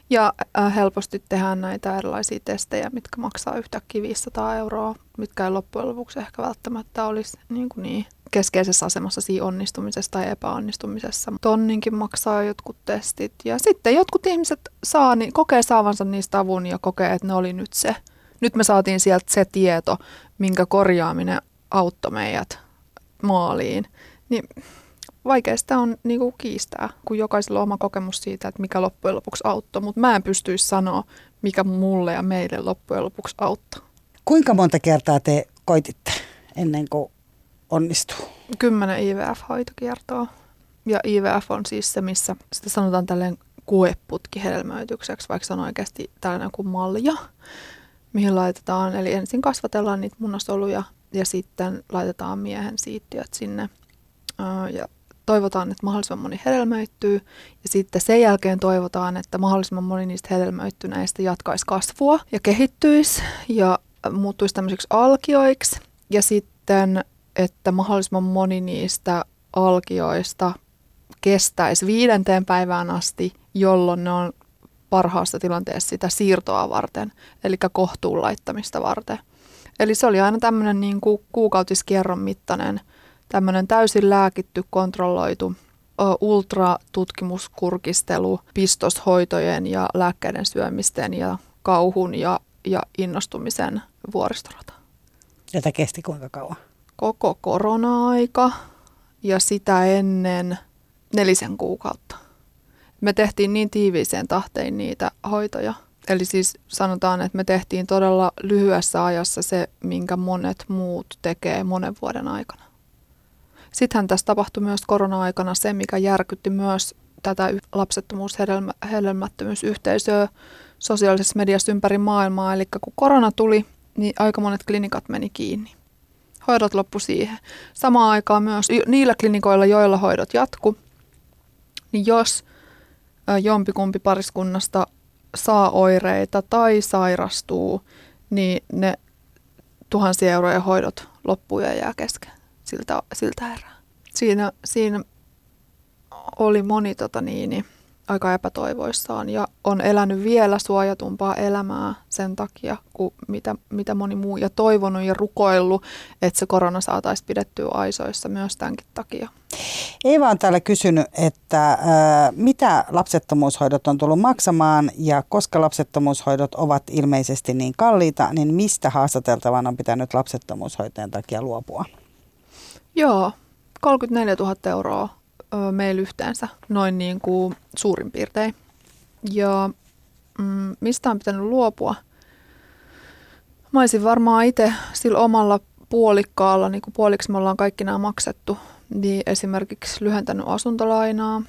ja helposti tehdään näitä erilaisia testejä, mitkä maksaa yhtäkkiä 500 €, mitkä ei loppujen lopuksi ehkä välttämättä olisi niin keskeisessä asemassa siinä onnistumisessa tai epäonnistumisessa. Tonninkin maksaa jotkut testit, ja sitten jotkut ihmiset kokee saavansa niistä avun ja kokee, että ne oli nyt se. Nyt me saatiin sieltä se tieto, minkä korjaaminen auttoi meidät maaliin. Niin vaikeista on niinku kiistää, kun jokaisella on oma kokemus siitä, että mikä loppujen lopuksi auttoi, mutta mä en pystyisi sanoa, mikä mulle ja meille loppujen lopuksi auttoi. Kuinka monta kertaa te koititte ennen kuin onnistuu? 10 IVF-hoitokiertoa. Ja IVF on siis se, missä sitä sanotaan tälleen koeputkihedelmöitykseksi, vaikka se on oikeasti tällainen kuin malja, mihin laitetaan. Eli ensin kasvatellaan niitä munasoluja ja sitten laitetaan miehen siittiöt sinne. Ja toivotaan, että mahdollisimman moni hedelmöittyy, ja sitten sen jälkeen toivotaan, että mahdollisimman moni niistä hedelmöittyneistä jatkaisi kasvua ja kehittyisi ja muuttuisi tämmöisiksi alkioiksi, ja sitten, että mahdollisimman moni niistä alkioista kestäisi 5. päivään asti, jolloin ne on parhaassa tilanteessa sitä siirtoa varten, eli kohtuun laittamista varten. Eli se oli aina tämmöinen niin kuin kuukautiskierron mittainen, tämmöinen täysin lääkitty, kontrolloitu ultratutkimuskurkistelu pistoshoitojen ja lääkkeiden syömisten ja kauhun ja innostumisen vuoristorata. Tätä kesti kuinka kauan? Koko korona-aika ja sitä ennen 4 kuukautta. Me tehtiin niin tiiviiseen tahtiin niitä hoitoja. Eli siis sanotaan, että me tehtiin todella lyhyessä ajassa se, minkä monet muut tekee monen vuoden aikana. Sittenhän tässä tapahtui myös korona-aikana se, mikä järkytti myös tätä lapsettomuus-hedelmättömyysyhteisöä sosiaalisessa mediassa ympäri maailmaa. Eli kun korona tuli, niin aika monet klinikat meni kiinni. Hoidot loppu siihen. Samaan aikaan myös niillä klinikoilla, joilla hoidot jatku, niin jos jompikumpi pariskunnasta saa oireita tai sairastuu, niin ne 1,000 eurojen hoidot loppuu ja jää kesken siltä erää. Siinä oli moni aika epätoivoissaan ja on elänyt vielä suojatumpaa elämää sen takia, kuin mitä moni muu, ja toivonut ja rukoillut, että se korona saataisiin pidettyä aisoissa myös tämänkin takia. Eeva on täällä kysynyt, että mitä lapsettomuushoidot on tullut maksamaan, ja koska lapsettomuushoidot ovat ilmeisesti niin kalliita, niin mistä haastateltavan on pitänyt lapsettomuushoitojen takia luopua? Joo, 34 000 euroa. Meillä yhteensä noin niin kuin suurin piirtein. Ja mistä on pitänyt luopua? Mä olisin varmaan itse sillä omalla puolikkaalla, niin kuin puoliksi me ollaan kaikki nämä maksettu, niin esimerkiksi lyhentänyt asuntolainaa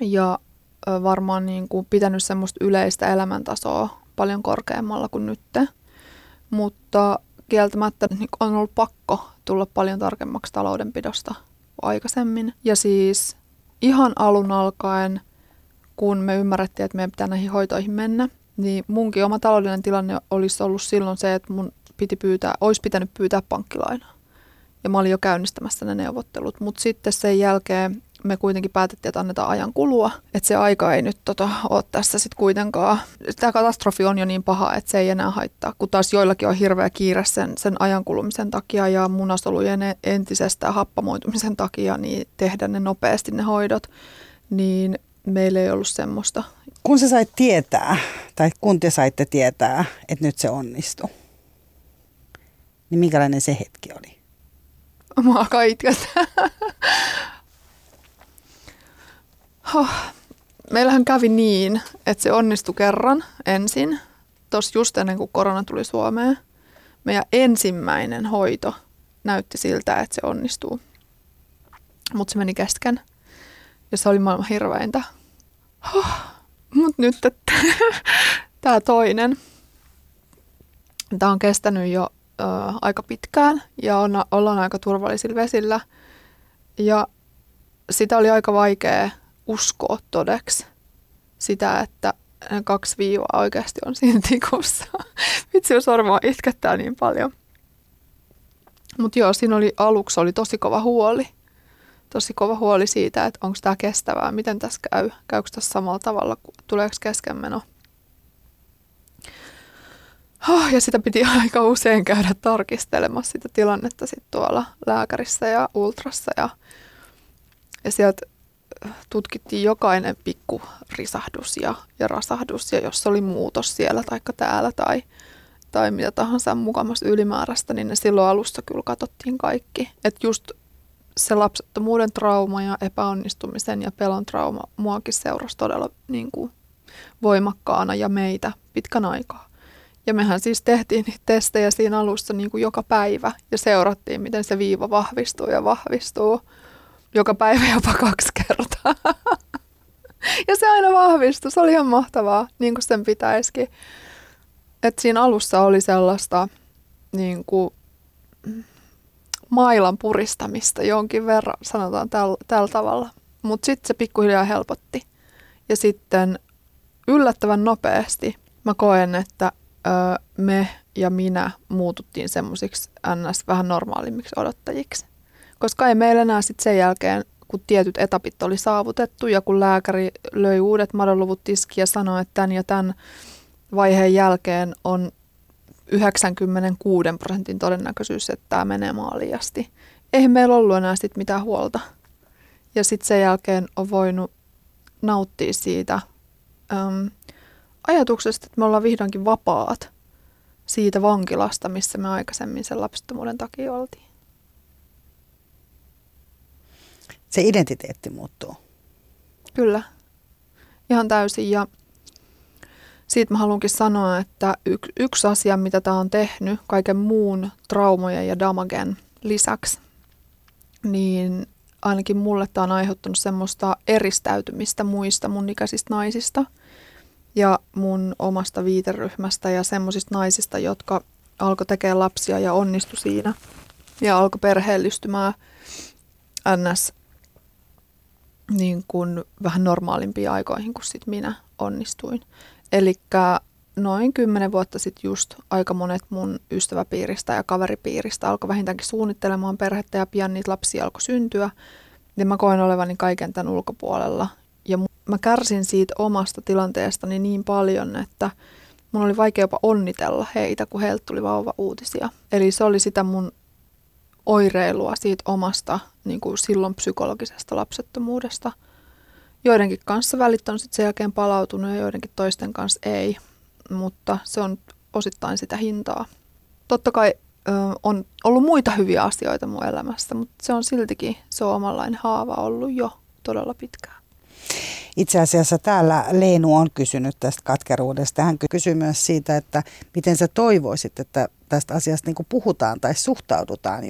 ja varmaan niin kuin pitänyt semmoista yleistä elämäntasoa paljon korkeammalla kuin nyt. Mutta kieltämättä niin on ollut pakko tulla paljon tarkemmaksi taloudenpidosta aikaisemmin. Ja siis ihan alun alkaen, kun me ymmärrettiin, että meidän pitää näihin hoitoihin mennä, niin munkin oma taloudellinen tilanne olisi ollut silloin se, että mun olisi pitänyt pyytää pankkilainaa. Ja mä olin jo käynnistämässä ne neuvottelut. Mutta sitten sen jälkeen me kuitenkin päätettiin, että annetaan ajan kulua. Että se aika ei nyt ole tässä sitten kuitenkaan. Tämä katastrofi on jo niin paha, että se ei enää haittaa. Kun taas joillakin on hirveä kiire sen ajan kulumisen takia ja munasolujen entisestään happamoitumisen takia, niin tehdä ne nopeasti ne hoidot. Niin meillä ei ollut semmoista. Kun sä sait tietää, tai kun te saitte tietää, että nyt se onnistui, niin minkälainen se hetki oli? Mä alkaan itkettää. Meillähän kävi niin, että se onnistui kerran ensin, tuossa just ennen kuin korona tuli Suomeen. Meidän ensimmäinen hoito näytti siltä, että se onnistuu. Mutta se meni kesken ja se oli maailman hirveintä. Mutta nyt tämä toinen, tämä on kestänyt jo aika pitkään ja ollaan aika turvallisilla vesillä. Ja sitä oli aika vaikea uskoa todeksi sitä, että 2 viivaa oikeasti on siinä tikussa. Vitsi, jos varmaan itkettää niin paljon. Mutta joo, siinä oli aluksi oli tosi kova huoli. Tosi kova huoli siitä, että onko tämä kestävää, miten tässä käy. Käykö tässä samalla tavalla, tuleeko keskenmeno. Ja sitä piti aika usein käydä tarkistelemassa sitä tilannetta sit tuolla lääkärissä ja ultrassa. Ja sieltä tutkittiin jokainen pikku risahdus ja rasahdus, ja jos oli muutos siellä tai täällä tai mitä tahansa mukamassa ylimääräistä, niin ne silloin alussa kyllä katsottiin kaikki. Että just se lapsettomuuden trauma ja epäonnistumisen ja pelon trauma muakin seurasi todella niin kuin voimakkaana ja meitä pitkän aikaa. Ja mehän siis tehtiin niitä testejä siinä alussa niin kuin joka päivä ja seurattiin, miten se viiva vahvistuu ja vahvistuu. Joka päivä jopa 2 kertaa. Ja se aina vahvistui. Se oli ihan mahtavaa, niin kuin sen pitäisikin. Et siinä alussa oli sellaista niin kuin mailan puristamista jonkin verran, sanotaan tällä tavalla. Mutta sitten se pikkuhiljaa helpotti. Ja sitten yllättävän nopeasti mä koen, että me ja minä muututtiin semmoisiksi ns. Vähän normaalimmiksi odottajiksi. Koska ei meillä enää sitten sen jälkeen kun tietyt etapit oli saavutettu ja kun lääkäri löi uudet madonluvut tiskiin ja sanoi, että tämän ja tämän vaiheen jälkeen on 96% todennäköisyys, että tämä menee maaliasti. Eihän meillä ollut enää sitten mitään huolta. Ja sitten sen jälkeen on voinut nauttia siitä ajatuksesta, että me ollaan vihdoinkin vapaat siitä vankilasta, missä me aikaisemmin sen lapsettomuuden takia oltiin. Se identiteetti muuttuu. Kyllä. Ihan täysin. Ja siitä mä haluankin sanoa, että yksi asia, mitä tää on tehnyt kaiken muun traumojen ja damagen lisäksi, niin ainakin mulle tää on aiheuttanut semmoista eristäytymistä muista mun ikäisistä naisista ja mun omasta viiteryhmästä ja semmoisista naisista, jotka alkoi tekemään lapsia ja onnistu siinä ja alkoi perheellistymään ns. Niin kuin vähän normaalimpiin aikoihin kuin sit minä onnistuin. Elikkä noin 10 vuotta sitten just aika monet mun ystäväpiiristä ja kaveripiiristä alkoi vähintäänkin suunnittelemaan perhettä ja pian niitä lapsia alkoi syntyä. Ja mä koen olevani kaiken tämän ulkopuolella. Ja mä kärsin siitä omasta tilanteestani niin paljon, että mun oli vaikea jopa onnitella heitä, kun heiltä tuli vauvauutisia. Eli se oli sitä mun oireilua siitä omasta niin kuin silloin psykologisesta lapsettomuudesta. Joidenkin kanssa välit on sitten sen jälkeen palautunut ja joidenkin toisten kanssa ei, mutta se on osittain sitä hintaa. Totta kai on ollut muita hyviä asioita mun elämässä, mutta se on siltikin, se on omanlainen haava ollut jo todella pitkään. Itse asiassa täällä Leenu on kysynyt tästä katkeruudesta. Hän kysyy myös siitä, että miten sä toivoisit, että tästä asiasta niin kuin puhutaan tai suhtaudutaan,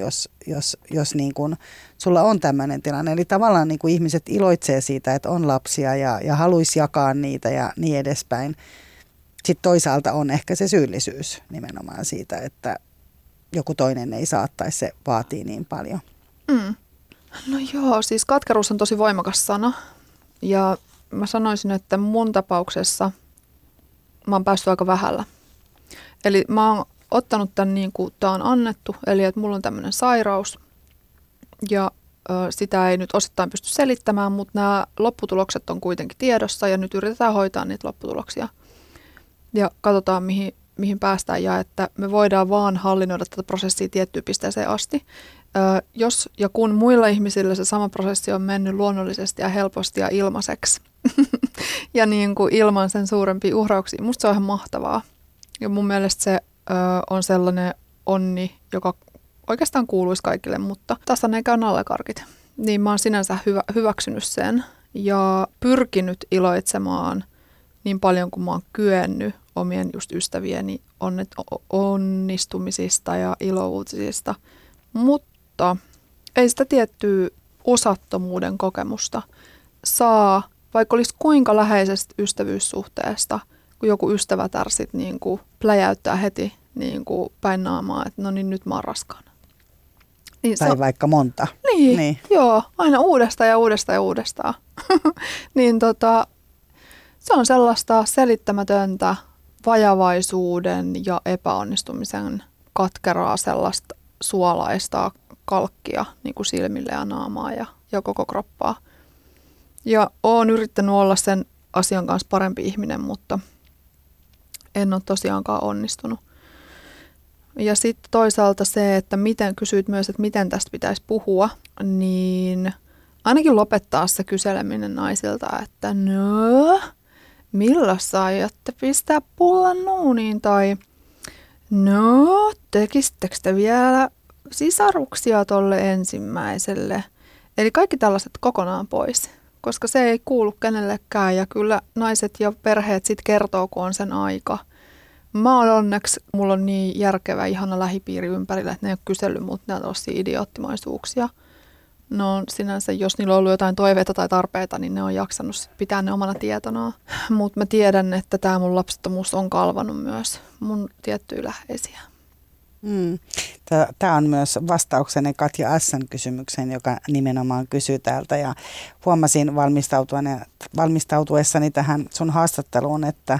jos niin kuin sulla on tämmöinen tilanne. Eli tavallaan niin kuin ihmiset iloitsee siitä, että on lapsia ja haluaisi jakaa niitä ja niin edespäin. Sitten toisaalta on ehkä se syyllisyys nimenomaan siitä, että joku toinen ei saa tai se vaatii niin paljon. Mm. No joo, siis katkeruus on tosi voimakas sana. Ja mä sanoisin, että mun tapauksessa mä oon päässyt aika vähällä. Eli mä oon ottanut tämän niin kuin tää on annettu, eli että mulla on tämmöinen sairaus ja sitä ei nyt osittain pysty selittämään, mutta nämä lopputulokset on kuitenkin tiedossa ja nyt yritetään hoitaa niitä lopputuloksia. Ja katsotaan mihin päästään ja että me voidaan vaan hallinnoida tätä prosessia tiettyyn pisteeseen asti. Jos ja kun muilla ihmisillä se sama prosessi on mennyt luonnollisesti ja helposti ja ilmaiseksi ja niin kuin ilman sen suurempia uhrauksia, musta se on ihan mahtavaa. Ja mun mielestä se on sellainen onni, joka oikeastaan kuuluisi kaikille, mutta tässä ne käy nallekarkit. Niin mä oon sinänsä hyväksynyt sen ja pyrkinyt iloitsemaan niin paljon kuin mä oon kyennyt omien just ystävieni onnistumisista ja ilouutisista, mutta ei sitä tiettyä osattomuuden kokemusta saa, vaikka olisi kuinka läheisestä ystävyyssuhteesta, kun joku ystävätär sit niin kuin pläjäyttää heti niin kuin päin naamaa, että no niin nyt mä oon raskaana. Niin tai vaikka monta. Niin, joo, aina uudestaan. Niin se on sellaista selittämätöntä vajavaisuuden ja epäonnistumisen katkeraa sellaista suolaista kalkkia niin kuin silmille ja naamaa ja koko kroppaa. Ja oon yrittänyt olla sen asian kanssa parempi ihminen, mutta en ole tosiaankaan onnistunut. Ja sitten toisaalta se, että miten kysyit myös, että miten tästä pitäisi puhua, niin ainakin lopettaa se kyseleminen naisilta, että no, milloin sä aiotte pistää pullan nuuniin tai no, tekisittekö te vielä sisaruksia tolle ensimmäiselle? Eli kaikki tällaiset kokonaan pois, koska se ei kuulu kenellekään ja kyllä naiset ja perheet sit kertoo, kun on sen aika. Mä oon onneksi, mulla on niin järkevä ihana lähipiiri ympärillä, että ne ei ole kysellyt mut nää tosia idioottimaisuuksia. No sinänsä, jos niillä on ollut jotain toiveita tai tarpeita, niin ne on jaksanut pitää ne omana tietonaan. Mutta mä tiedän, että tämä mun lapsettomuus on kalvanut myös mun tiettyjä läheisiä. Tämä on myös vastaukseni Katja S:n kysymykseen, joka nimenomaan kysyi täältä. Ja huomasin valmistautuessani tähän sun haastatteluun, että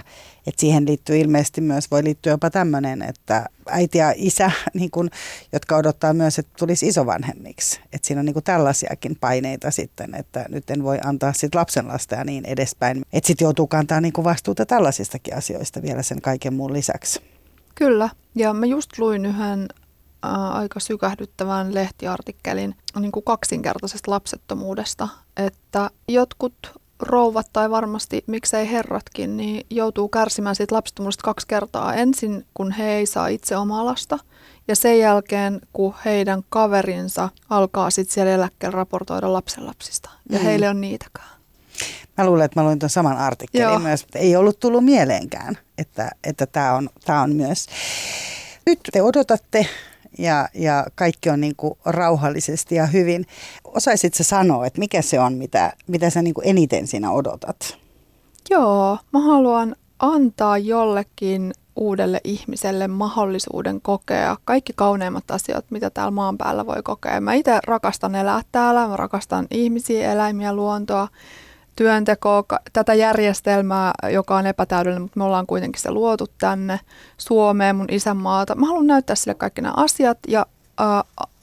siihen liittyy ilmeisesti myös, voi liittyä jopa tämmöinen, että äiti ja isä, niin kun, jotka odottaa myös, että tulisi isovanhemmiksi. Että siinä on niin kun tällaisiakin paineita sitten, että nyt en voi antaa sit lapsenlasta ja niin edespäin. Että sitten joutuu kantaa niin kun vastuuta tällaisistakin asioista vielä sen kaiken muun lisäksi. Kyllä. Ja mä just luin yhden aika sykähdyttävän lehtiartikkelin niin kuin kaksinkertaisesta lapsettomuudesta, että jotkut rouvat tai varmasti miksei herratkin niin joutuu kärsimään siitä lapsettomuudesta 2 kertaa. Ensin kun he ei saa itse omaa lasta ja sen jälkeen kun heidän kaverinsa alkaa sitten siellä eläkkeellä raportoida lapsenlapsista ja heille on niitäkään. Mä luulen, että mä luin tuon saman artikkelin myös, mutta ei ollut tullut mieleenkään, että tää on myös. Nyt te odotatte ja kaikki on niin kuin rauhallisesti ja hyvin. Osaisitko sanoa, että mikä se on, mitä sä niin kuin eniten siinä odotat? Joo, mä haluan antaa jollekin uudelle ihmiselle mahdollisuuden kokea kaikki kauneimmat asiat, mitä täällä maan päällä voi kokea. Mä itse rakastan elää täällä, mä rakastan ihmisiä, eläimiä, luontoa, työntekoa, tätä järjestelmää, joka on epätäydellinen, mutta me ollaan kuitenkin se luotu tänne Suomeen, mun isänmaata. Mä haluan näyttää sille kaikki nämä asiat ja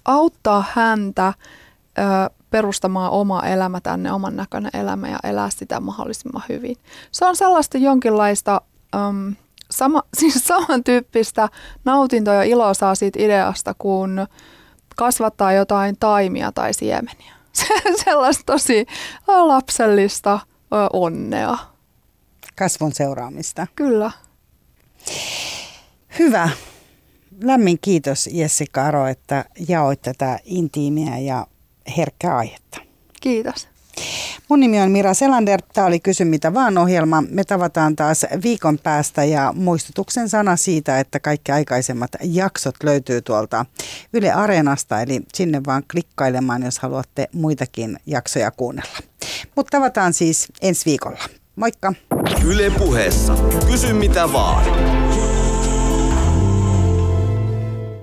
auttaa häntä perustamaan oma elämä tänne, oman näköinen elämä ja elää sitä mahdollisimman hyvin. Se on sellaista jonkinlaista samantyyppistä nautintoa ja iloa saa siitä ideasta, kun kasvattaa jotain taimia tai siemeniä. Sellaista tosi lapsellista onnea. Kasvun seuraamista. Kyllä. Hyvä. Lämmin kiitos Jessikka Aro, että jaoit tätä intiimiä ja herkkää aihetta. Kiitos. Mun nimi on Mira Selander. Tämä oli Kysy mitä vaan -ohjelma. Me tavataan taas viikon päästä ja muistutuksen sana siitä, että kaikki aikaisemmat jaksot löytyy tuolta Yle Areenasta. Eli sinne vaan klikkailemaan, jos haluatte muitakin jaksoja kuunnella. Mutta tavataan siis ensi viikolla. Moikka! Yle Puheessa. Kysy mitä vaan.